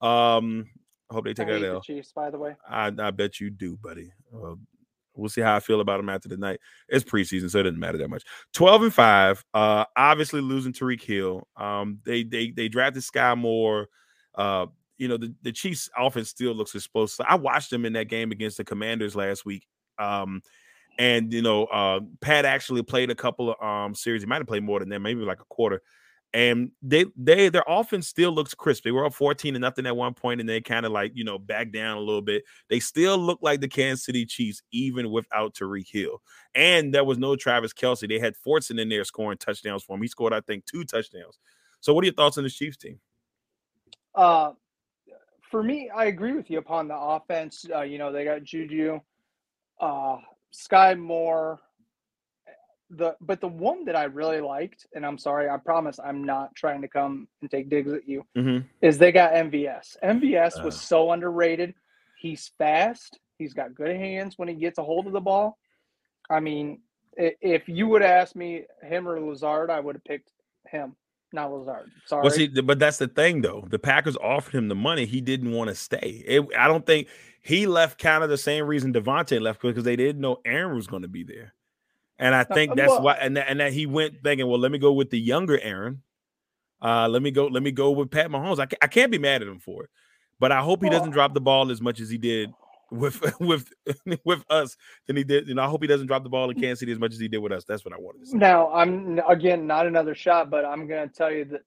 Um, I hope they take out the Chiefs, by the way. I, I bet you do, buddy. Uh, we'll see how I feel about them after the night. It's preseason, so it doesn't matter that much. twelve and five, uh, obviously losing Tyreek Hill. Um, they they they drafted Sky Moore. Uh You know, the, the Chiefs offense still looks explosive. I watched them in that game against the Commanders last week. Um, and, you know, uh, Pat actually played a couple of um, series. He might have played more than that, maybe like a quarter. And they they their offense still looks crisp. They were up fourteen to nothing at one point, and they kind of like, you know, back down a little bit. They still look like the Kansas City Chiefs, even without Tyreek Hill. And there was no Travis Kelce. They had Fortson in there scoring touchdowns for him. He scored, I think, two touchdowns. So what are your thoughts on the Chiefs team? Uh, for me, I agree with you upon the offense. Uh, you know, they got Juju, uh, Sky Moore. The but the one that I really liked, and I'm sorry, I promise I'm not trying to come and take digs at you, mm-hmm. is they got M V S. M V S uh, was so underrated. He's fast. He's got good hands when he gets a hold of the ball. I mean, if you would ask me him or Lazard, I would have picked him, not Lazard. Sorry. Well, see, but that's the thing, though. The Packers offered him the money. He didn't want to stay. It, I don't think he left kind of the same reason Davante left, because they didn't know Aaron was going to be there. And I think that's why, and that, and that he went thinking, well, let me go with the younger Aaron. Uh, let me go, let me go with Pat Mahomes. I can't, I can't be mad at him for it, but I hope he doesn't drop the ball as much as he did with with with us than he did. You know, I hope he doesn't drop the ball in Kansas City as much as he did with us. That's what I wanted to say. Now, I'm again not another shot, but I'm going to tell you that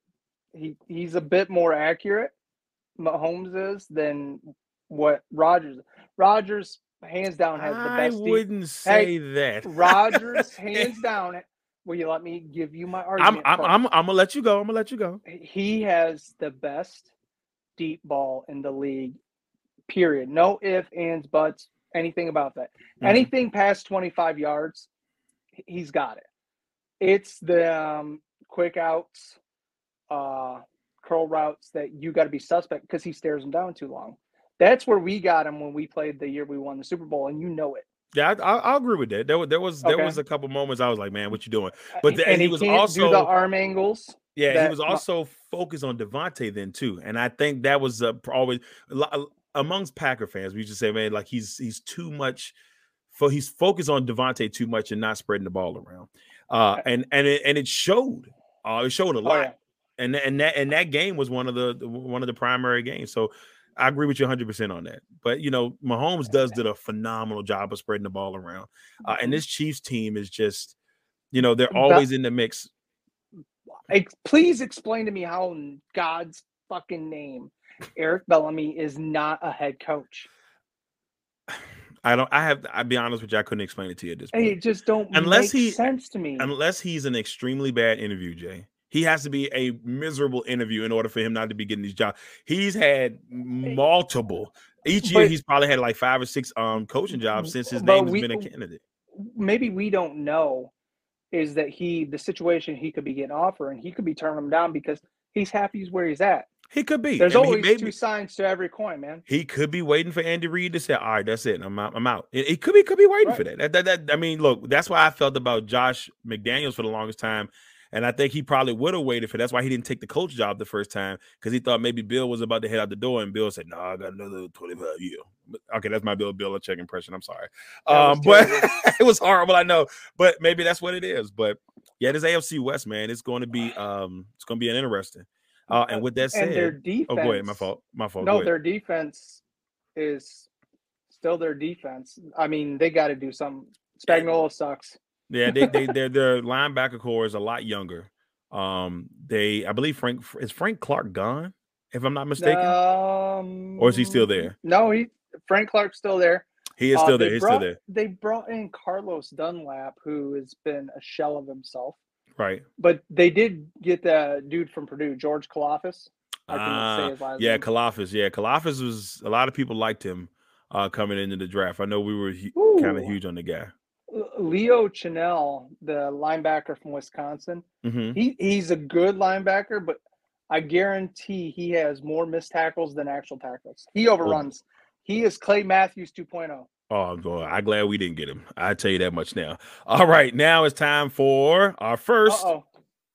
he he's a bit more accurate, Mahomes is, than what Rodgers. Rodgers. Hands down has the best. I wouldn't defense. say hey, that. Rodgers, hands down. Will you let me give you my argument? I'm, I'm, I'm, I'm gonna let you go. I'm gonna let you go. He has the best deep ball in the league. Period. No ifs, ands, buts, anything about that. Mm-hmm. Anything past twenty-five yards, he's got it. It's the um, quick outs, uh, curl routes that you got to be suspect because he stares them down too long. That's where we got him when we played the year we won the Super Bowl, and you know it. Yeah, I, I agree with that. There, there was okay. there was a couple moments I was like, man, what you doing? But the, and, and he, he was also do the arm angles. Yeah, that, he was also focused on Davante then too, and I think that was uh, always amongst Packer fans. We used to say, man, like he's he's too much. For he's focused on Davante too much and not spreading the ball around, uh, okay. and and it, and it showed. Uh, it showed a lot, oh, yeah. and and that and that game was one of the one of the primary games. So. I agree with you one hundred percent on that. But, you know, Mahomes does did a phenomenal job of spreading the ball around. Uh, and this Chiefs team is just, you know, they're always in the mix. Please explain to me how in God's fucking name Eric Bellamy is not a head coach. I don't, I have, I'll be honest with you, I couldn't explain it to you at this point. It just don't unless make he, sense to me. Unless he's an extremely bad interview, Jay. He has to be a miserable interview in order for him not to be getting these jobs. He's had multiple. Each year, but, he's probably had like five or six um, coaching jobs since his name has we, been a candidate. Maybe we don't know is that he the situation he could be getting offered, and he could be turning them down because he's happy he's where he's at. He could be. There's I mean, always maybe, two sides to every coin, man. He could be waiting for Andy Reid to say, all right, that's it. I'm out. I'm out. He could be, could be waiting right. for that. That, that, that. I mean, look, that's why I felt about Josh McDaniels for the longest time. And I think he probably would have waited for that's why he didn't take the coach job the first time, because he thought maybe Bill was about to head out the door, and Bill said, no, nah, I got another twenty-five years. Okay, that's my Bill Belichick impression. I'm sorry. Um, but it was horrible, I know. But maybe that's what it is. But yeah, this A F C West, man, it's going to be um, it's going to be an interesting. Uh, and with that said, and their defense, oh, go ahead, my fault, my fault. No, their defense is still their defense. I mean, they got to do something. Spagnuolo sucks. Yeah, they they their their linebacker core is a lot younger. Um, they I believe Frank is Frank Clark gone, if I'm not mistaken, um, or is he still there? No, he Frank Clark's still there. He is still uh, there. He's brought, still there. They brought in Carlos Dunlap, who has been a shell of himself. Right. But they did get the dude from Purdue, George Kalafis. I uh, say his last yeah, name. Kalafis. Yeah, Kalafis was a lot of people liked him uh, coming into the draft. I know we were kind of huge on the guy. Leo Chenell, the linebacker from Wisconsin, mm-hmm. he he's a good linebacker, but I guarantee he has more missed tackles than actual tackles. He overruns. Oh. He is Clay Matthews two point oh. Oh, God. I'm glad we didn't get him. I tell you that much now. All right. Now it's time for our first. Uh-oh.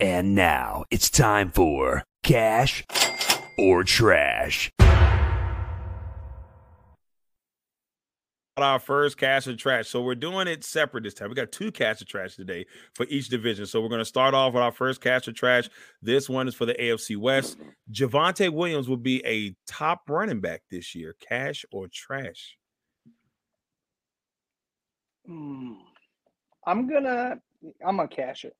And now it's time for Cash or Trash. Our first cash and trash. So we're doing it separate this time. We got two cash and trash today for each division. So we're going to start off with our first cash and trash. This one is for the A F C West. Javonte Williams will be a top running back this year. Cash or trash? Mm, I'm gonna I'm gonna cash it.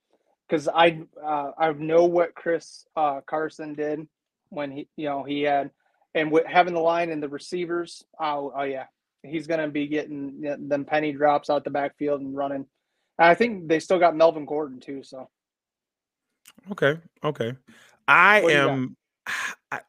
because I uh, I know what Chris uh, Carson did when he you know he had and with having the line and the receivers. Oh, oh yeah, he's gonna be getting them penny drops out the backfield and running. I think they still got Melvin Gordon too. So okay, okay, I am. I,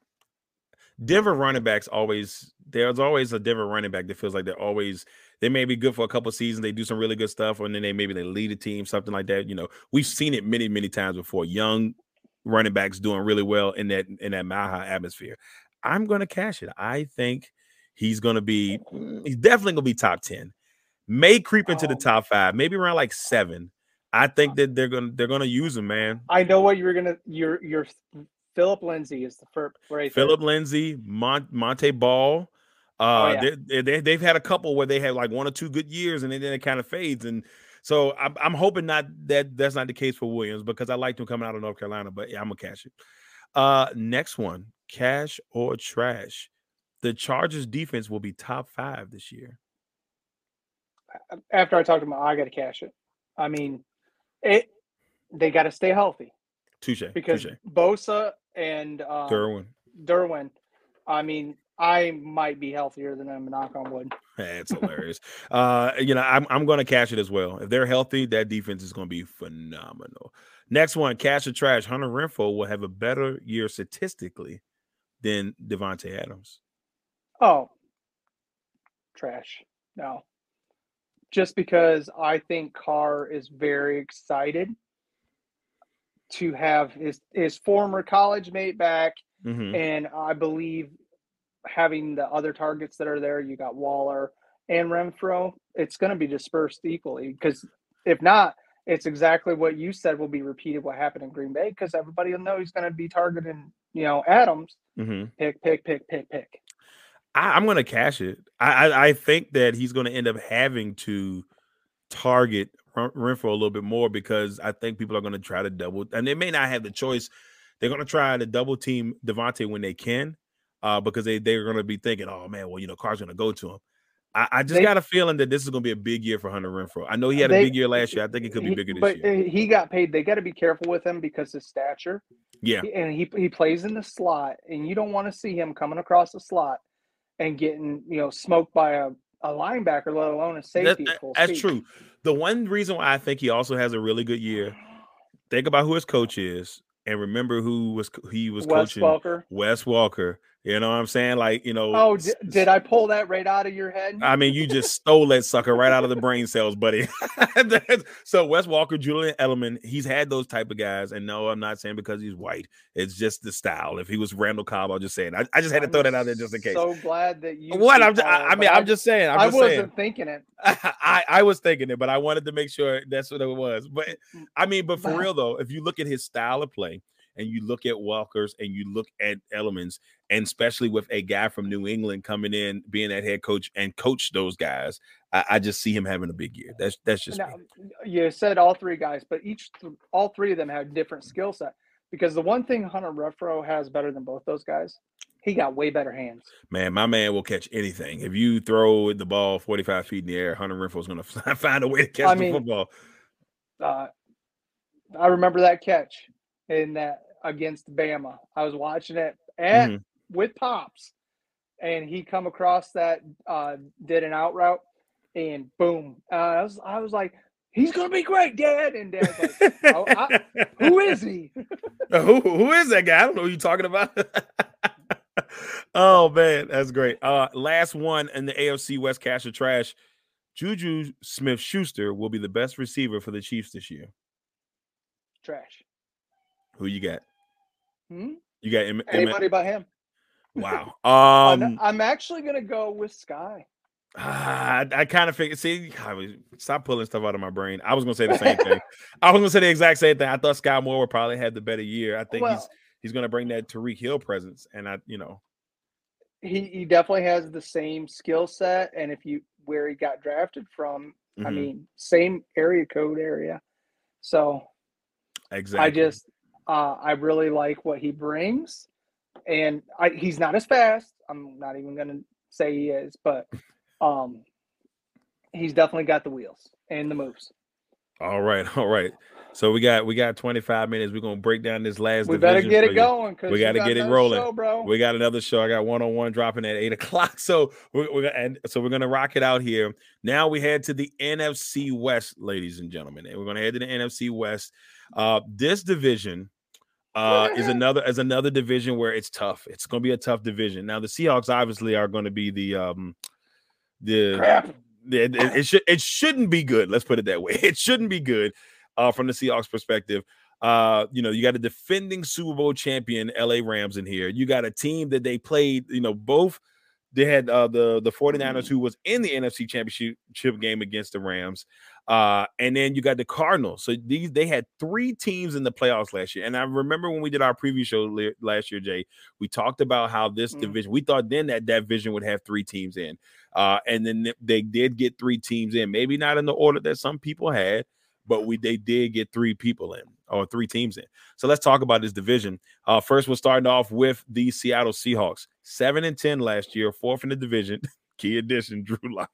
Denver running backs always. There's always a Denver running back that feels like they're always. They may be good for a couple of seasons. They do some really good stuff, and then they maybe they lead a team, something like that. You know, we've seen it many, many times before. Young running backs doing really well in that in that mile high atmosphere. I'm going to cash it. I think he's going to be. He's definitely going to be top ten. May creep into the top five, maybe around like seven. I think that they're going to they're going to use him, man. I know what you're going to your your Philip Lindsay is the first right. Philip Lindsay, Mon, Monte Ball. Uh, oh, yeah. they, they, they've had a couple where they had like one or two good years and then it kind of fades. And so I'm, I'm hoping not that that's not the case for Williams because I liked him coming out of North Carolina, but yeah, I'm going to cash it. Uh, next one, cash or trash. The Chargers defense will be top five this year. After I talked to him, I got to cash it. I mean, it. They got to stay healthy. Touche. Because touche. Bosa and um, Derwin. Derwin, I mean, I might be healthier than them, knock on wood. That's hilarious. uh, you know, I'm I'm going to cash it as well. If they're healthy, that defense is going to be phenomenal. Next one, cash or trash. Hunter Renfrow will have a better year statistically than Davante Adams. Oh, trash. No. Just because I think Carr is very excited to have his, his former college mate back. Mm-hmm. And I believe having the other targets that are there, you got Waller and Renfrow, it's going to be dispersed equally. Because if not, it's exactly what you said will be repeated what happened in Green Bay, because everybody will know he's going to be targeting, you know, Adams. Mm-hmm. Pick, pick, pick, pick, pick. I, I'm going to cash it. I, I, I think that he's going to end up having to target Renfrow a little bit more because I think people are going to try to double, and they may not have the choice. They're going to try to double team Davante when they can, uh, because they they're going to be thinking, oh man, well you know Carr's going to go to him. I, I just they, got a feeling that this is going to be a big year for Hunter Renfrow. I know he had they, a big year last year. I think it could be he, bigger this but year. But he got paid. They got to be careful with him because his stature. Yeah, he, and he he plays in the slot, and you don't want to see him coming across the slot and getting you know smoked by a. a linebacker, let alone a safety. That, that, that's true. The one reason why I think he also has a really good year, think about who his coach is and remember who was he was Wes coaching. Welker. Wes Welker. You know what I'm saying? Like, you know. Oh, d- did I pull that right out of your head? I mean, you just stole that sucker right out of the brain cells, buddy. So Wes Welker, Julian Edelman, he's had those type of guys. And no, I'm not saying because he's white. It's just the style. If he was Randall Cobb, I'll just say it. I, I just had I'm to throw that out there just in case. So glad that you. What? I'm just, I, I mean, I'm just saying. I'm I just wasn't saying. thinking it. I, I was thinking it, but I wanted to make sure that's what it was. But I mean, but for real, though, if you look at his style of play, and you look at Walker's and you look at Elements, and especially with a guy from New England coming in, being that head coach and coach those guys, I, I just see him having a big year. That's that's just now, you said all three guys, but each all three of them have different skill set. Because the one thing Hunter Renfrow has better than both those guys, he got way better hands. Man, my man will catch anything. If you throw the ball forty-five feet in the air, Hunter Renfrow is going to find a way to catch I the mean, football. Uh, I remember that catch in that. Against Bama, I was watching it at mm-hmm. with Pops, and he come across that uh, did an out route, and boom! Uh, I was I was like, he's gonna be great, Dad. And Dad's like, oh, I, who is he? who who is that guy? I don't know who you're talking about. Oh man, that's great. Uh, last one in the A F C West, cash or trash. Juju Smith-Schuster will be the best receiver for the Chiefs this year. Trash. Who you got? Hmm? You got M- anybody M- but him? Wow. Um, I'm actually gonna go with Sky. Uh, I, I kind of figured. See, God, stop pulling stuff out of my brain. I was gonna say the same thing. I was gonna say the exact same thing. I thought Sky Moore would probably have the better year. I think well, he's he's gonna bring that Tariq Hill presence, and I, you know, he he definitely has the same skill set. And if you where he got drafted from, mm-hmm. I mean, same area code area. So exactly, I just. Uh, I really like what he brings, and I, he's not as fast. I'm not even going to say he is, but um, he's definitely got the wheels and the moves. All right, all right. So we got we got twenty-five minutes. We're gonna break down this last. We better get it going. We gotta got get it rolling, show, bro. We got another show. I got one-on-one dropping at eight o'clock. So we're, we're and so we're gonna rock it out here. Now we head to the N F C West, ladies and gentlemen, and we're gonna head to the N F C West. Uh, this division uh, is another is another division where it's tough. It's gonna be a tough division. Now the Seahawks obviously are gonna be the um, the crap. It, it, it should it shouldn't be good. Let's put it that way. It shouldn't be good. Uh, from the Seahawks perspective, uh, you know, you got a defending Super Bowl champion L A Rams in here. You got a team that they played, you know, both they had uh, the, the 49ers who was in the N F C championship game against the Rams. Uh, and then you got the Cardinals. So these, they had three teams in the playoffs last year. And I remember when we did our preview show le- last year, Jay, we talked about how this mm. division, we thought then that that division would have three teams in. Uh, and then they did get three teams in, maybe not in the order that some people had, but we they did get three people in or three teams in. So let's talk about this division. Uh, first, we're starting off with the Seattle Seahawks. seven and ten last year, fourth in the division. Key addition, Drew Lock.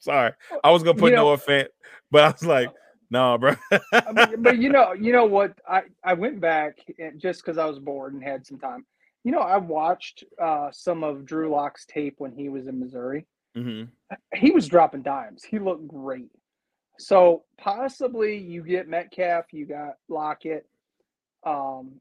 Sorry. I was going to put you know, Noah Fant, but I was like, no, nah, bro. but, but you know you know what? I, I went back and just because I was bored and had some time. You know, I watched uh, some of Drew Lock's tape when he was in Missouri. Mm-hmm. He was dropping dimes. He looked great. So possibly you get Metcalf, you got Lockett, um,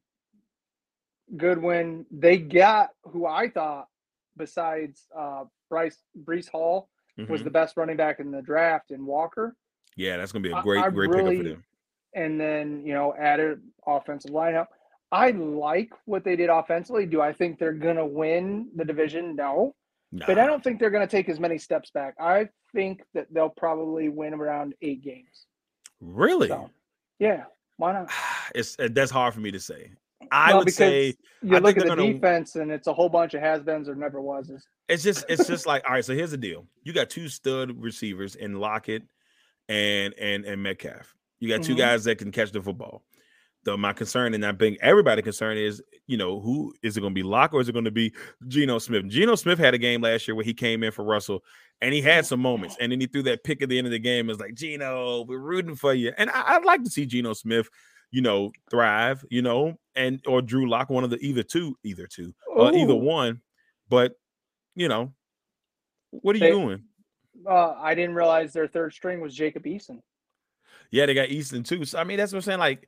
Goodwin. They got who I thought, besides uh, Bryce Breece Hall, mm-hmm. was the best running back in the draft in Walker. Yeah, that's going to be a great, I, I great really, pickup for them. And then, you know, added offensive lineup. I like what they did offensively. Do I think they're going to win the division? No. Nah. But I don't think they're going to take as many steps back. I think that they'll probably win around eight games. Really? So, yeah. Why not? It's that's hard for me to say. I no, would say you I look at the gonna, defense, and it's a whole bunch of has-beens or never was. It's just it's just like all right. So here's the deal: you got two stud receivers in Lockett and and and Metcalf. You got two mm-hmm. guys that can catch the football. Though my concern, and I think everybody's concern is, you know, who is it going to be, Lock or is it going to be Geno Smith? Geno Smith had a game last year where he came in for Russell, and he had some moments, and then he threw that pick at the end of the game. It was like, Geno, we're rooting for you, and I, I'd like to see Geno Smith, you know, thrive, you know, and or Drew Lock, one of the either two, either two, or uh, either one. But you know, what are they, you doing? Uh, I didn't realize their third string was Jacob Eason. Yeah, they got Eason too. So I mean, that's what I'm saying, like.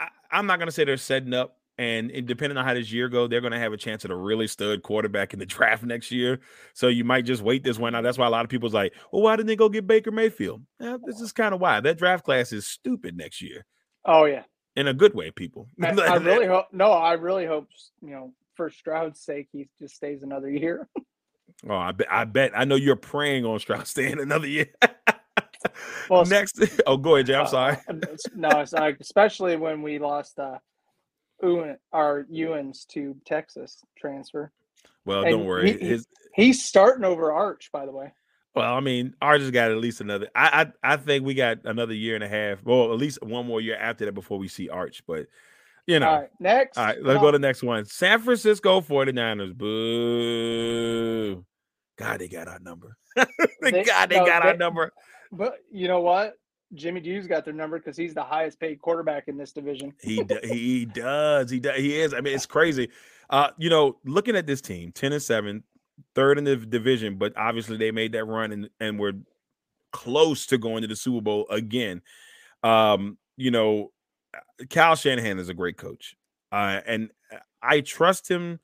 I, I'm not going to say they're setting up, and it, depending on how this year goes, they're going to have a chance at a really stud quarterback in the draft next year. So you might just wait this one out. That's why a lot of people's like, well, why didn't they go get Baker Mayfield? Eh, this is kind of why. That draft class is stupid next year. Oh, yeah. In a good way, people. I, I really hope – no, I really hope, you know, for Stroud's sake, he just stays another year. oh, I, be, I bet. I know you're praying on Stroud staying another year. Well, next, oh, go ahead, Jay. I'm uh, sorry. No, it's like, especially when we lost uh, Ewan, our Ewans to Texas transfer. Well, and don't worry. He, His, he's starting over Arch, by the way. Well, I mean, Arch has got at least another. I, I, I think we got another year and a half. Well, at least one more year after that before we see Arch. But you know, all right, next. All right, let's oh. go to the next one. San Francisco forty-niners. Boo! God, they got our number. God, they got no, our they, number. But you know what? Jimmy G's got their number because he's the highest paid quarterback in this division. he do, he does. He does. He is. I mean, it's crazy. Uh, you know, looking at this team, ten and seven, third in the division, but obviously they made that run and, and were close to going to the Super Bowl again. Um, you know, Kyle Shanahan is a great coach. Uh, and I trust him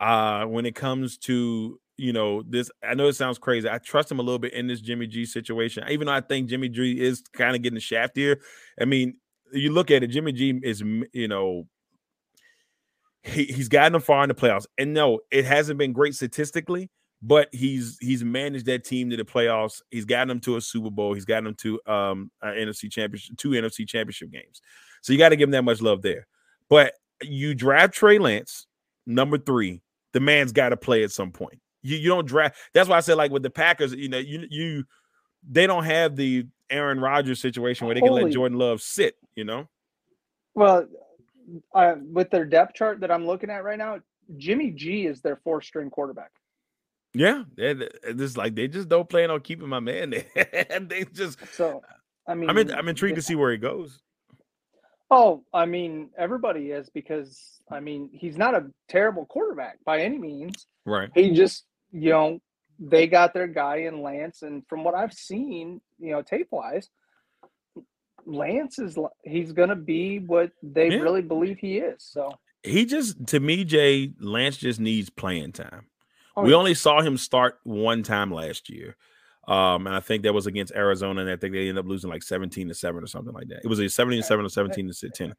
uh, when it comes to, you know, this, I know it sounds crazy. I trust him a little bit in this Jimmy G situation, even though I think Jimmy G is kind of getting the shaft here. I mean, you look at it, Jimmy G is, you know, he, he's gotten them far in the playoffs. And no, it hasn't been great statistically, but he's he's managed that team to the playoffs. He's gotten them to a Super Bowl. He's gotten them to um, N F C championship, two N F C championship games. So you got to give him that much love there. But you draft Trey Lance, number three, the man's got to play at some point. You, you don't draft. That's why I said, like, with the Packers, you know, you you they don't have the Aaron Rodgers situation where they can Holy. let Jordan Love sit, you know? Well, uh, with their depth chart that I'm looking at right now, Jimmy G is their fourth-string quarterback. Yeah. They're, they're just like, they just don't plan on keeping my man there. they just so I mean, I'm, in, I'm intrigued to see where he goes. Oh, I mean, everybody is because, I mean, he's not a terrible quarterback by any means. Right. He just, you know, they got their guy in Lance. And from what I've seen, you know, tape-wise, Lance is – he's going to be what they yeah. really believe he is. So he just – to me, Jay, Lance just needs playing time. Oh, we yeah. only saw him start one time last year. Um, and I think that was against Arizona, and I think they ended up losing like seventeen to seven or something like that. It was a seventeen to seven or seventeen to ten.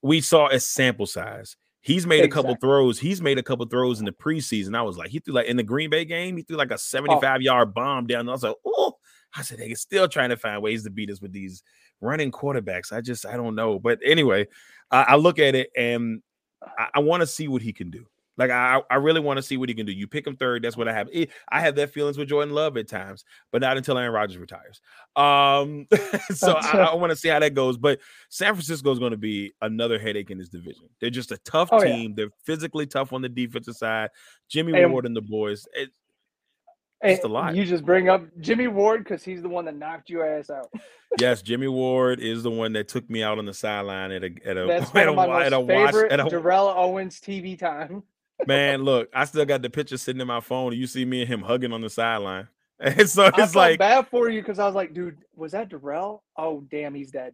We saw a sample size. He's made exactly. a couple throws. He's made a couple throws in the preseason. I was like, he threw like in the Green Bay game, he threw like a seventy-five yard oh. bomb down. I was like, oh, I said, they're still trying to find ways to beat us with these running quarterbacks. I just, I don't know. But anyway, I, I look at it and I, I want to see what he can do. Like, I, I really want to see what he can do. You pick him third. That's what I have. I have that feelings with Jordan Love at times, but not until Aaron Rodgers retires. Um, so I, I want to see how that goes. But San Francisco is going to be another headache in this division. They're just a tough oh, team. Yeah. They're physically tough on the defensive side. Jimmy and, Ward and the boys. It, it's a lot. You just bring up Jimmy Ward because he's the one that knocked your ass out. Yes, Jimmy Ward is the one that took me out on the sideline at a at a, That's at, one of my at, a, most at a watch at a Darrell Owens T V time. Man, look, I still got the picture sitting in my phone. You see me and him hugging on the sideline. And so it's I felt like bad for you because I was like, dude, was that Darrell? Oh, damn, he's dead.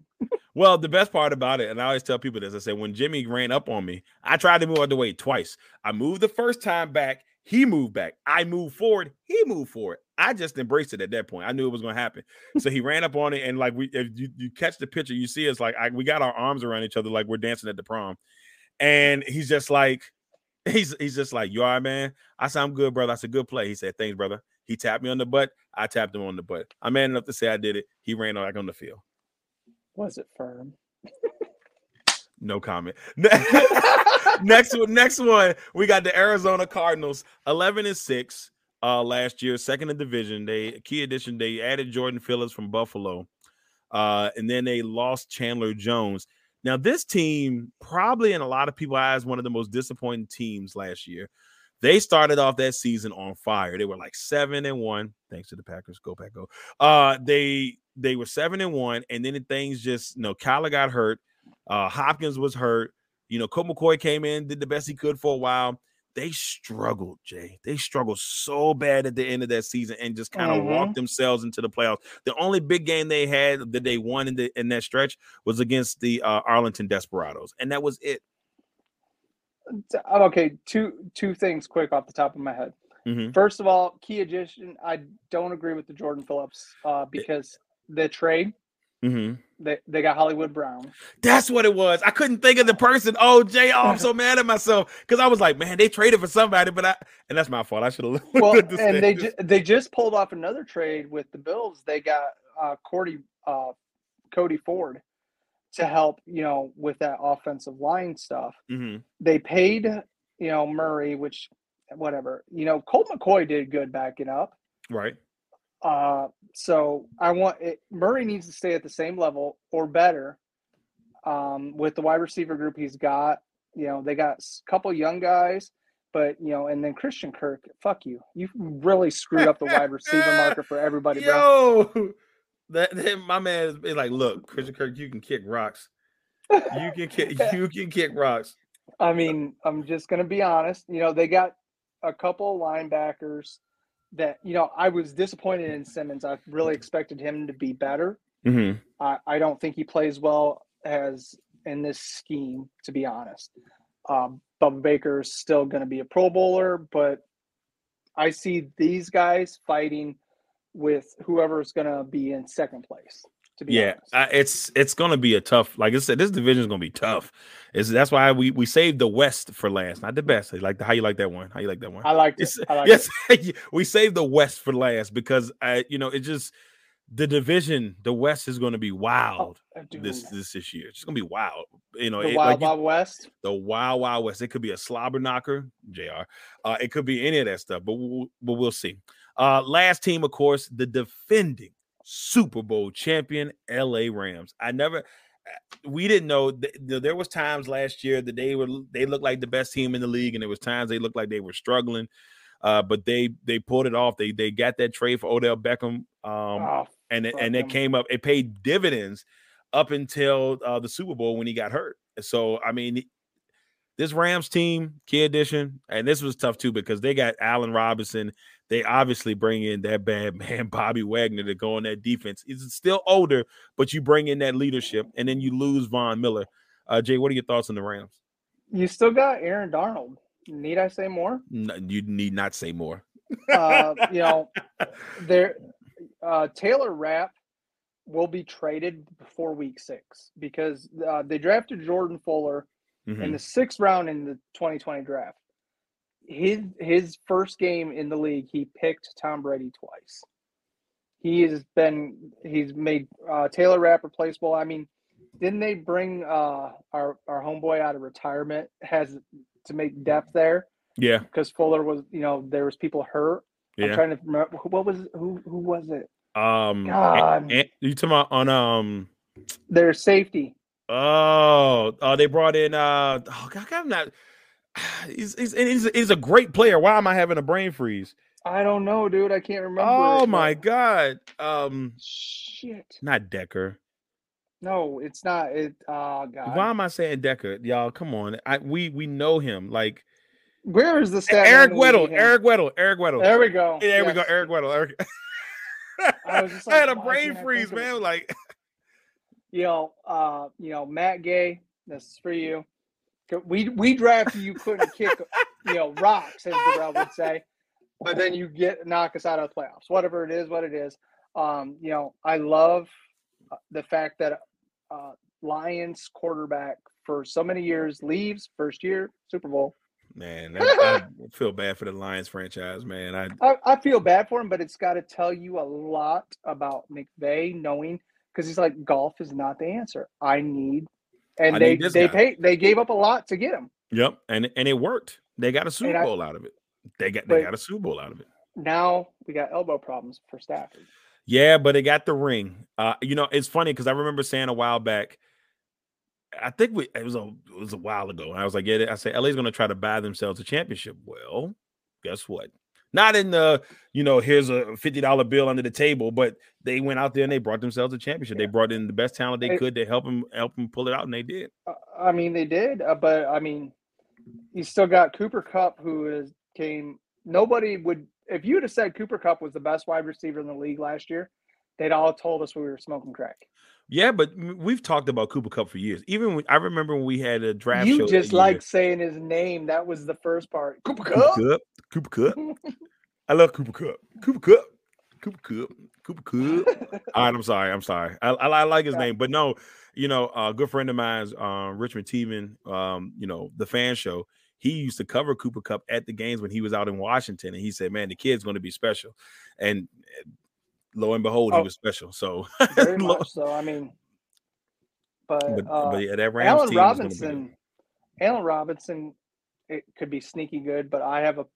Well, the best part about it, and I always tell people this, I said, when Jimmy ran up on me, I tried to move out of the way twice. I moved the first time back. He moved back. I moved forward. He moved forward. I just embraced it at that point. I knew it was going to happen. So he ran up on it. And like, we, if you, you catch the picture, you see us like, I, we got our arms around each other like we're dancing at the prom. And he's just like, He's he's just like, you all right, man? I said, I'm good, brother. I said, good play. He said, thanks, brother. He tapped me on the butt. I tapped him on the butt. I'm man enough to say I did it. He ran back on the field. Was it firm? No comment. next one, next one. We got the Arizona Cardinals, eleven and six uh, last year, second in division. They key addition. They added Jordan Phillips from Buffalo, uh, and then they lost Chandler Jones. Now, this team, probably in a lot of people's eyes, one of the most disappointing teams last year. They started off that season on fire. They were like seven and one, thanks to the Packers. Go Pack Go. Uh, they they were seven and one, and then things just, you know, Kyler got hurt. Uh, Hopkins was hurt. You know, Colt McCoy came in, did the best he could for a while. They struggled, Jay. They struggled so bad at the end of that season and just kind of mm-hmm. walked themselves into the playoffs. The only big game they had that they won in, the, in that stretch was against the uh, Arlington Desperados, and that was it. Okay, two two things quick off the top of my head. Mm-hmm. First of all, key addition, I don't agree with the Jordan Phillips uh, because the trade, mm-hmm. They they got Hollywood Brown. That's what it was. I couldn't think of the person. Oh, Jay, oh, I'm so mad at myself because I was like, man, they traded for somebody, but I and that's my fault. I should have. Well, and thing. they ju- they just pulled off another trade with the Bills. They got uh, Cordy, uh, Cody Ford to help, you know, with that offensive line stuff. Mm-hmm. They paid, you know, Murray, which whatever, you know, Colt McCoy did good backing up, right. Uh, so I want it, Murray needs to stay at the same level or better. Um, with the wide receiver group he's got, you know, they got a couple young guys, but you know, and then Christian Kirk, fuck you, you really screwed up the wide receiver market for everybody. Yo, bro. That, that my man is like, look, Christian Kirk, you can kick rocks. You can kick, you can kick rocks. I mean, I'm just gonna be honest. You know, they got a couple of linebackers. That, you know, I was disappointed in Simmons. I really expected him to be better. Mm-hmm. I, I don't think he plays well as in this scheme, to be honest. Um, Bubba Baker is still going to be a Pro Bowler, but I see these guys fighting with whoever's going to be in second place. To be yeah, honest. I, it's it's going to be a tough. Like I said, this division is going to be tough. Is that's why we we saved the West for last, not the best. Like the, how you like that one? How you like that one? I liked it. I liked yes, it. We saved the West for last because I, you know, it just the division. The West is going to be wild oh, this this this year. It's going to be wild. You know, the it, wild like wild you, West. The wild wild West. It could be a slobber knocker, J R. Uh, it could be any of that stuff. But we'll, but we'll see. Uh, last team, of course, the defending Super Bowl champion L A Rams. I never, we didn't know. Th- there was times last year that they were they looked like the best team in the league, and there was times they looked like they were struggling. Uh, but they they pulled it off. They they got that trade for Odell Beckham. Um, oh and it, and it came up. It paid dividends up until uh, the Super Bowl when he got hurt. So I mean, this Rams team, key edition, and this was tough too because they got Allen Robinson. They obviously bring in that bad man Bobby Wagner to go on that defense. He's still older, but you bring in that leadership, and then you lose Von Miller. Uh, Jay, what are your thoughts on the Rams? You still got Aaron Darnold. Need I say more? No, you need not say more. uh, you know, there. Uh, Taylor Rapp will be traded before week six because uh, they drafted Jordan Fuller mm-hmm. in the sixth round in the twenty twenty draft. His his first game in the league, he picked Tom Brady twice. He has been he's made uh, Taylor Rapp replaceable. I mean, didn't they bring uh, our our homeboy out of retirement has to make depth there? Yeah, because Fuller was you know there was people hurt. Yeah. I'm trying to remember what was who who was it? Um, God. And, and, you talking about on um their safety? Oh, uh, they brought in uh oh God, I'm not. He's, he's he's he's a great player. Why am I having a brain freeze? I don't know, dude. I can't remember. Oh my God. Um, shit. Not Decker. No, it's not. It. Oh God. Why am I saying Decker, y'all? Come on. I we we know him. Like. Where is the stat? Eric Weddle. Eric Weddle. Eric Weddle. There we go. There yes. we go. Eric Weddle. Eric... I, was just like, I had a brain freeze, man. It? Like, you know, uh, you know, Matt Gay. This is for you. We we drafted you couldn't kick, you know, rocks, as Darrell would say, but then you get knock us out of the playoffs. Whatever it is, what it is. Um, you know, I love the fact that uh, Lions quarterback for so many years leaves first year Super Bowl. Man, that, I feel bad for the Lions franchise, man. I, I I feel bad for him, but it's got to tell you a lot about McVay, knowing because he's like, golf is not the answer. I need, and I they need they paid, they gave up a lot to get him. Yep, and and it worked. They got a Super and Bowl I, out of it. They got they got a Super Bowl out of it. Now we got elbow problems for Stafford. Yeah, but it got the ring. Uh, you know, it's funny because I remember saying a while back. I think we it was a it was a while ago, and I was like, "Yeah," I said, "L A's going to try to buy themselves a championship." Well, guess what? Not in the you know, here's a fifty dollar bill under the table, but they went out there and they brought themselves a championship. Yeah. They brought in the best talent they, they could to help them help them pull it out, and they did. I mean, they did, uh, but I mean, you still got Cooper Kupp, who is came. Nobody would if you'd have said Cooper Kupp was the best wide receiver in the league last year, they'd all told us we were smoking crack. Yeah, but we've talked about Cooper Kupp for years. Even when, I remember when we had a draft you show. You just like saying his name. That was the first part. Cooper Kupp. Cooper Kupp. Cooper Kupp. I love Cooper Kupp. Cooper Kupp. Cooper Kupp. Cooper Kupp. All right, I'm sorry. I'm sorry. I, I, I like his yeah. name. But no, you know, a good friend of mine's, uh, Richmond Tiemann, um, you know, the fan show, he used to cover Cooper Kupp at the games when he was out in Washington. And he said, man, the kid's going to be special. And lo and behold, oh, he was special. So, very much so. I mean, but, but, uh, but yeah, that Rams Allen team Robinson, Allen Robinson, it could be sneaky good, but I have a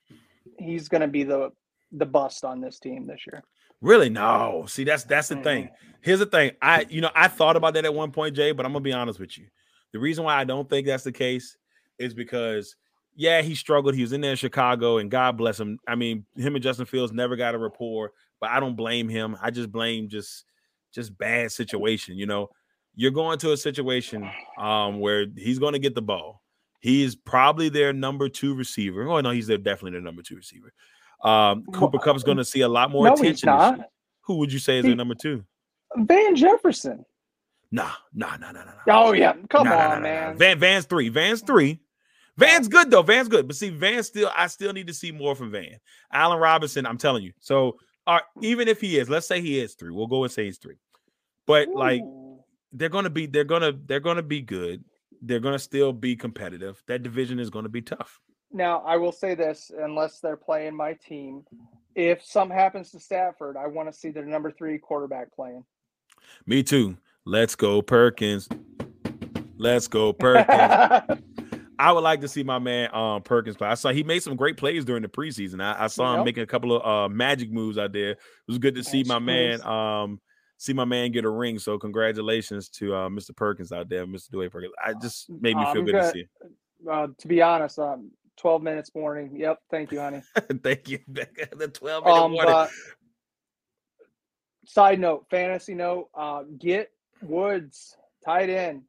he's going to be the the bust on this team this year. Really? No. See, that's that's the mm. thing. Here's the thing. I you know I thought about that at one point, Jay, but I'm gonna be honest with you. The reason why I don't think that's the case is because. Yeah, he struggled. He was in there in Chicago, and God bless him. I mean, him and Justin Fields never got a rapport, but I don't blame him. I just blame just, just bad situation. You know, you're going to a situation um, where he's going to get the ball. He's probably their number two receiver. Oh no, he's their, definitely their number two receiver. Um, Cooper well, Kupp's going to see a lot more no, attention. He's not. Who would you say is he, their number two? Van Jefferson. Nah, nah, nah, nah, nah. Oh yeah, come nah, on, nah, nah, man. Nah. Van, Van's three. Van's three. Van's good though. Van's good, but see, Van still. I still need to see more from Van. Allen Robinson, I'm telling you. So, uh, even if he is, let's say he is three, we'll go and say he's three. But Ooh. like, they're gonna be, they're gonna, they're gonna be good. They're gonna still be competitive. That division is gonna be tough. Now, I will say this: unless they're playing my team, if something happens to Stafford, I want to see their number three quarterback playing. Me too. Let's go Perkins. Let's go Perkins. I would like to see my man um, Perkins play. I saw he made some great plays during the preseason. I, I saw him yep. making a couple of uh, magic moves out there. It was good to magic see my moves. man um, see my man get a ring. So congratulations to uh, Mister Perkins out there, Mister Dwayne Perkins. I just made me feel um, good to see it. Uh, to be honest, um, twelve minutes morning. Yep, thank you, honey. Thank you, Becca. The twelve minutes um, morning. But Side note, fantasy note, uh, get Woods, tight end,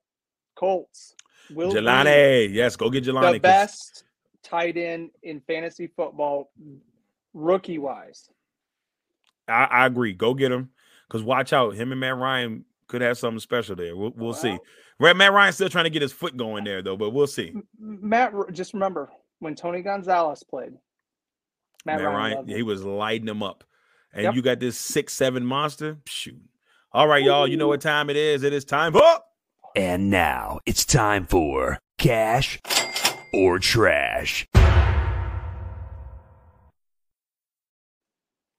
Colts. Will Jelani, yes, go get Jelani. The best tight end in fantasy football, rookie-wise. I, I agree. Go get him, because watch out. Him and Matt Ryan could have something special there. We'll, we'll wow. see. Matt Ryan's still trying to get his foot going there, though, but we'll see. Matt, just remember, when Tony Gonzalez played, Matt, Matt Ryan, Ryan he was lighting him up. And yep. you got this six seven monster? Shoot. All right, y'all. Ooh. You know what time it is. It is time for... And now it's time for Cash or Trash.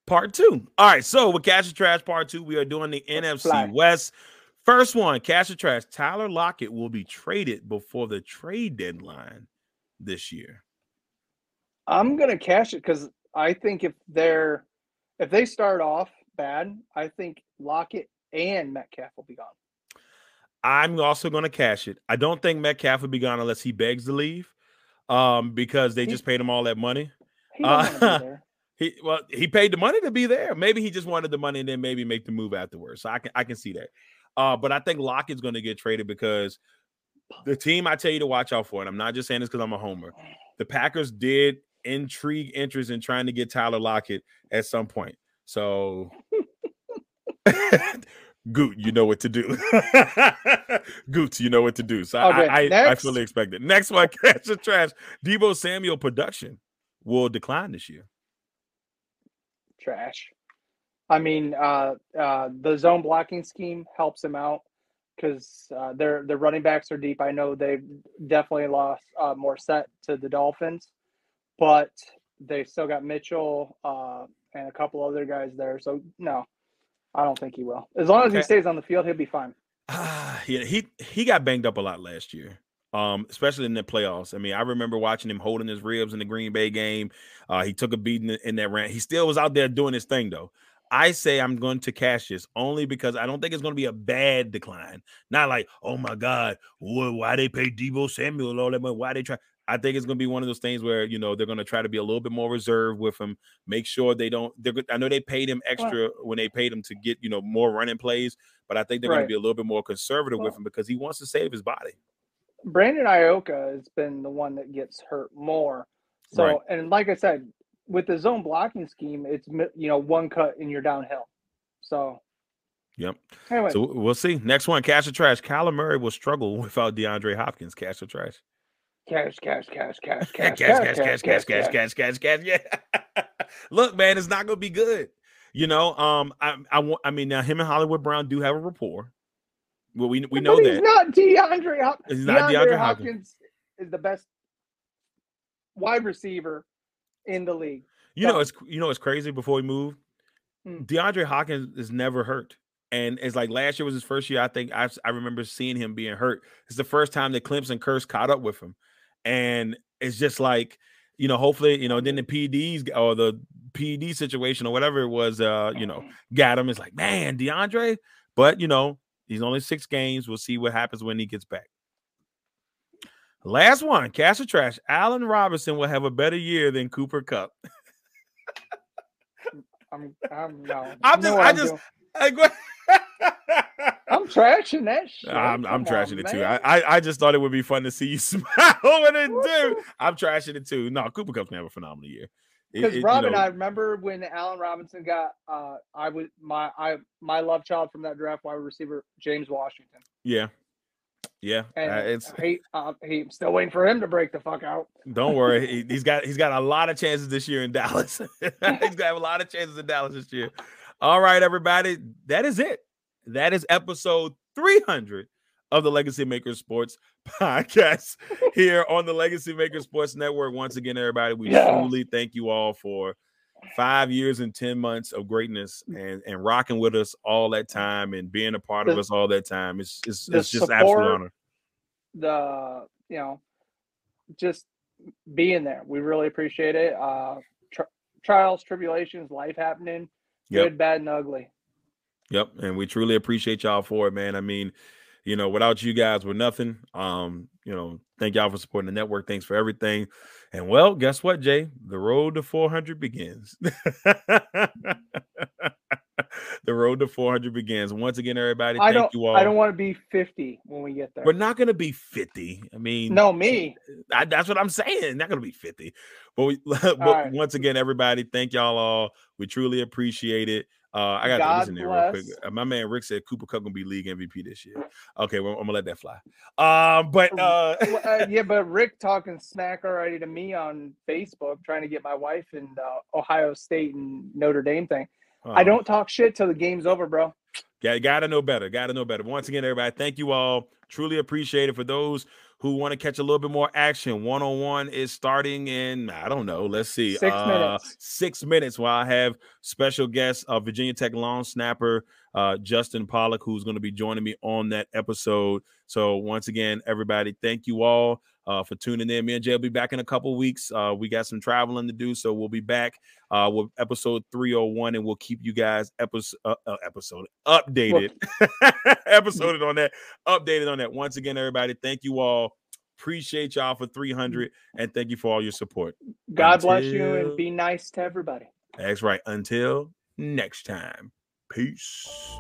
Part two. All right, so with Cash or Trash Part two, we are doing the N F C West. First one, Cash or Trash. Tyler Lockett will be traded before the trade deadline this year. I'm going to cash it because I think if they're... If they start off bad, I think Lockett and Metcalf will be gone. I'm also going to cash it. I don't think Metcalf will be gone unless he begs to leave, um, because they he, just paid him all that money. He doesn't uh, want to be there. He well, he paid the money to be there. Maybe he just wanted the money and then maybe make the move afterwards. So I can I can see that. Uh, but I think Lockett's going to get traded because the team I tell you to watch out for, and I'm not just saying this because I'm a homer, the Packers did intrigue interest in trying to get Tyler Lockett at some point. So Goot, you know what to do. Goot, you know what to do. So okay, I, I, I fully expect it. Next one, Cash or Trash. Deebo Samuel production will decline this year. Trash. I mean, uh, uh, the zone blocking scheme helps him out because uh, their their running backs are deep. I know they've definitely lost uh, Morissette to the Dolphins. But they still got Mitchell uh, and a couple other guys there. So, no, I don't think he will. As long as okay. he stays on the field, he'll be fine. Uh, yeah, he he got banged up a lot last year, um, especially in the playoffs. I mean, I remember watching him holding his ribs in the Green Bay game. Uh, he took a beating in, in that round. He still was out there doing his thing, though. I say I'm going to cash this only because I don't think it's going to be a bad decline. Not like, oh, my God, why they pay Deebo Samuel all that money? Why they try – I think it's going to be one of those things where, you know, they're going to try to be a little bit more reserved with him, make sure they don't – I know they paid him extra well, when they paid him to get, you know, more running plays, but I think they're right. going to be a little bit more conservative well, with him because he wants to save his body. Brandon Aioka has been the one that gets hurt more. So, right. and like I said, with the zone blocking scheme, it's, you know, one cut and you're downhill. So, yep. Anyway. So, we'll see. Next one, Cash or Trash. Kyler Murray will struggle without DeAndre Hopkins. Cash or Trash. Cash, cash, cash, cash, cash, cash, cash, cash, cash, cash, cash, cash. Yeah. Look, man, it's not gonna be good. You know, um, I, I want. I mean, now him and Hollywood Brown do have a rapport. Well, we we know that he's not DeAndre Hopkins. He's not DeAndre Hopkins is the best wide receiver in the league. You know, it's you know, it's crazy. Before we move, DeAndre Hopkins is never hurt. And it's like last year was his first year. I think I I remember seeing him being hurt. It's the first time that Clemson curse caught up with him. And it's just like, you know, hopefully, you know, then the P Ds or the P D situation or whatever it was, uh, you know, got him. It's like, man, DeAndre. But, you know, he's only six games. We'll see what happens when he gets back. Last one, Cash or Trash. Allen Robinson will have a better year than Cooper Kupp. I'm, I'm, no. I'm just, no, I just, I just. I'm trashing that shit. I'm, I'm trashing on, it too. I, I I just thought it would be fun to see you smile when it do. I'm trashing it too. No, Cooper Kupp's gonna have a phenomenal year. Because Rob and I remember when Allen Robinson got uh, I was my I my love child from that draft wide receiver James Washington. Yeah, yeah. And uh, it's he, uh, he still waiting for him to break the fuck out. Don't worry, he, he's got he's got a lot of chances this year in Dallas. He's got a lot of chances in Dallas this year. All right, everybody, that is it. That is episode three hundred of the Legacy Maker Sports Podcast here on the Legacy Maker Sports Network. Once again, everybody, we yeah. truly thank you all for five years and ten months of greatness and, and rocking with us all that time and being a part the, of us all that time. It's, it's, it's just an absolute honor. The, you know, just being there. We really appreciate it. Uh, tri- trials, tribulations, life happening, yep. good, bad, and ugly. Yep, and we truly appreciate y'all for it, man. I mean, you know, without you guys, we're nothing. Um, you know, thank y'all for supporting the network. Thanks for everything. And, well, guess what, Jay? The road to four hundred begins. The road to four hundred begins. Once again, everybody, I thank you all. I don't want to be fifty when we get there. We're not going to be fifty. I mean, no, me. I, that's what I'm saying. Not going to be fifty. But, we, but right. Once again, everybody, thank y'all all. We truly appreciate it. Uh, I got God to listen there real quick. My man Rick said Cooper Kupp going to be league M V P this year. Okay, well, I'm going to let that fly. Uh, but uh... uh, yeah, but Rick talking smack already to me on Facebook, trying to get my wife in the Ohio State and Notre Dame thing. Uh, I don't talk shit till the game's over, bro. Yeah, gotta know better. Gotta know better. Once again, everybody, thank you all. Truly appreciate it. For those who want to catch a little bit more action, one-on-one is starting in, I don't know, let's see. Six uh, minutes. Six minutes while I have special guest, uh, Virginia Tech long snapper, uh, Justin Pollock, who's going to be joining me on that episode. So once again, everybody, thank you all uh, for tuning in. Me and Jay will be back in a couple weeks. Uh, we got some traveling to do, so we'll be back uh, with episode three oh one, and we'll keep you guys episode uh, uh, episode updated. Episoded on that. Updated on that. Once again, everybody, thank you all. Appreciate y'all for three hundred, and thank you for all your support. God Until... bless you, and be nice to everybody. That's right. Until next time. Peace.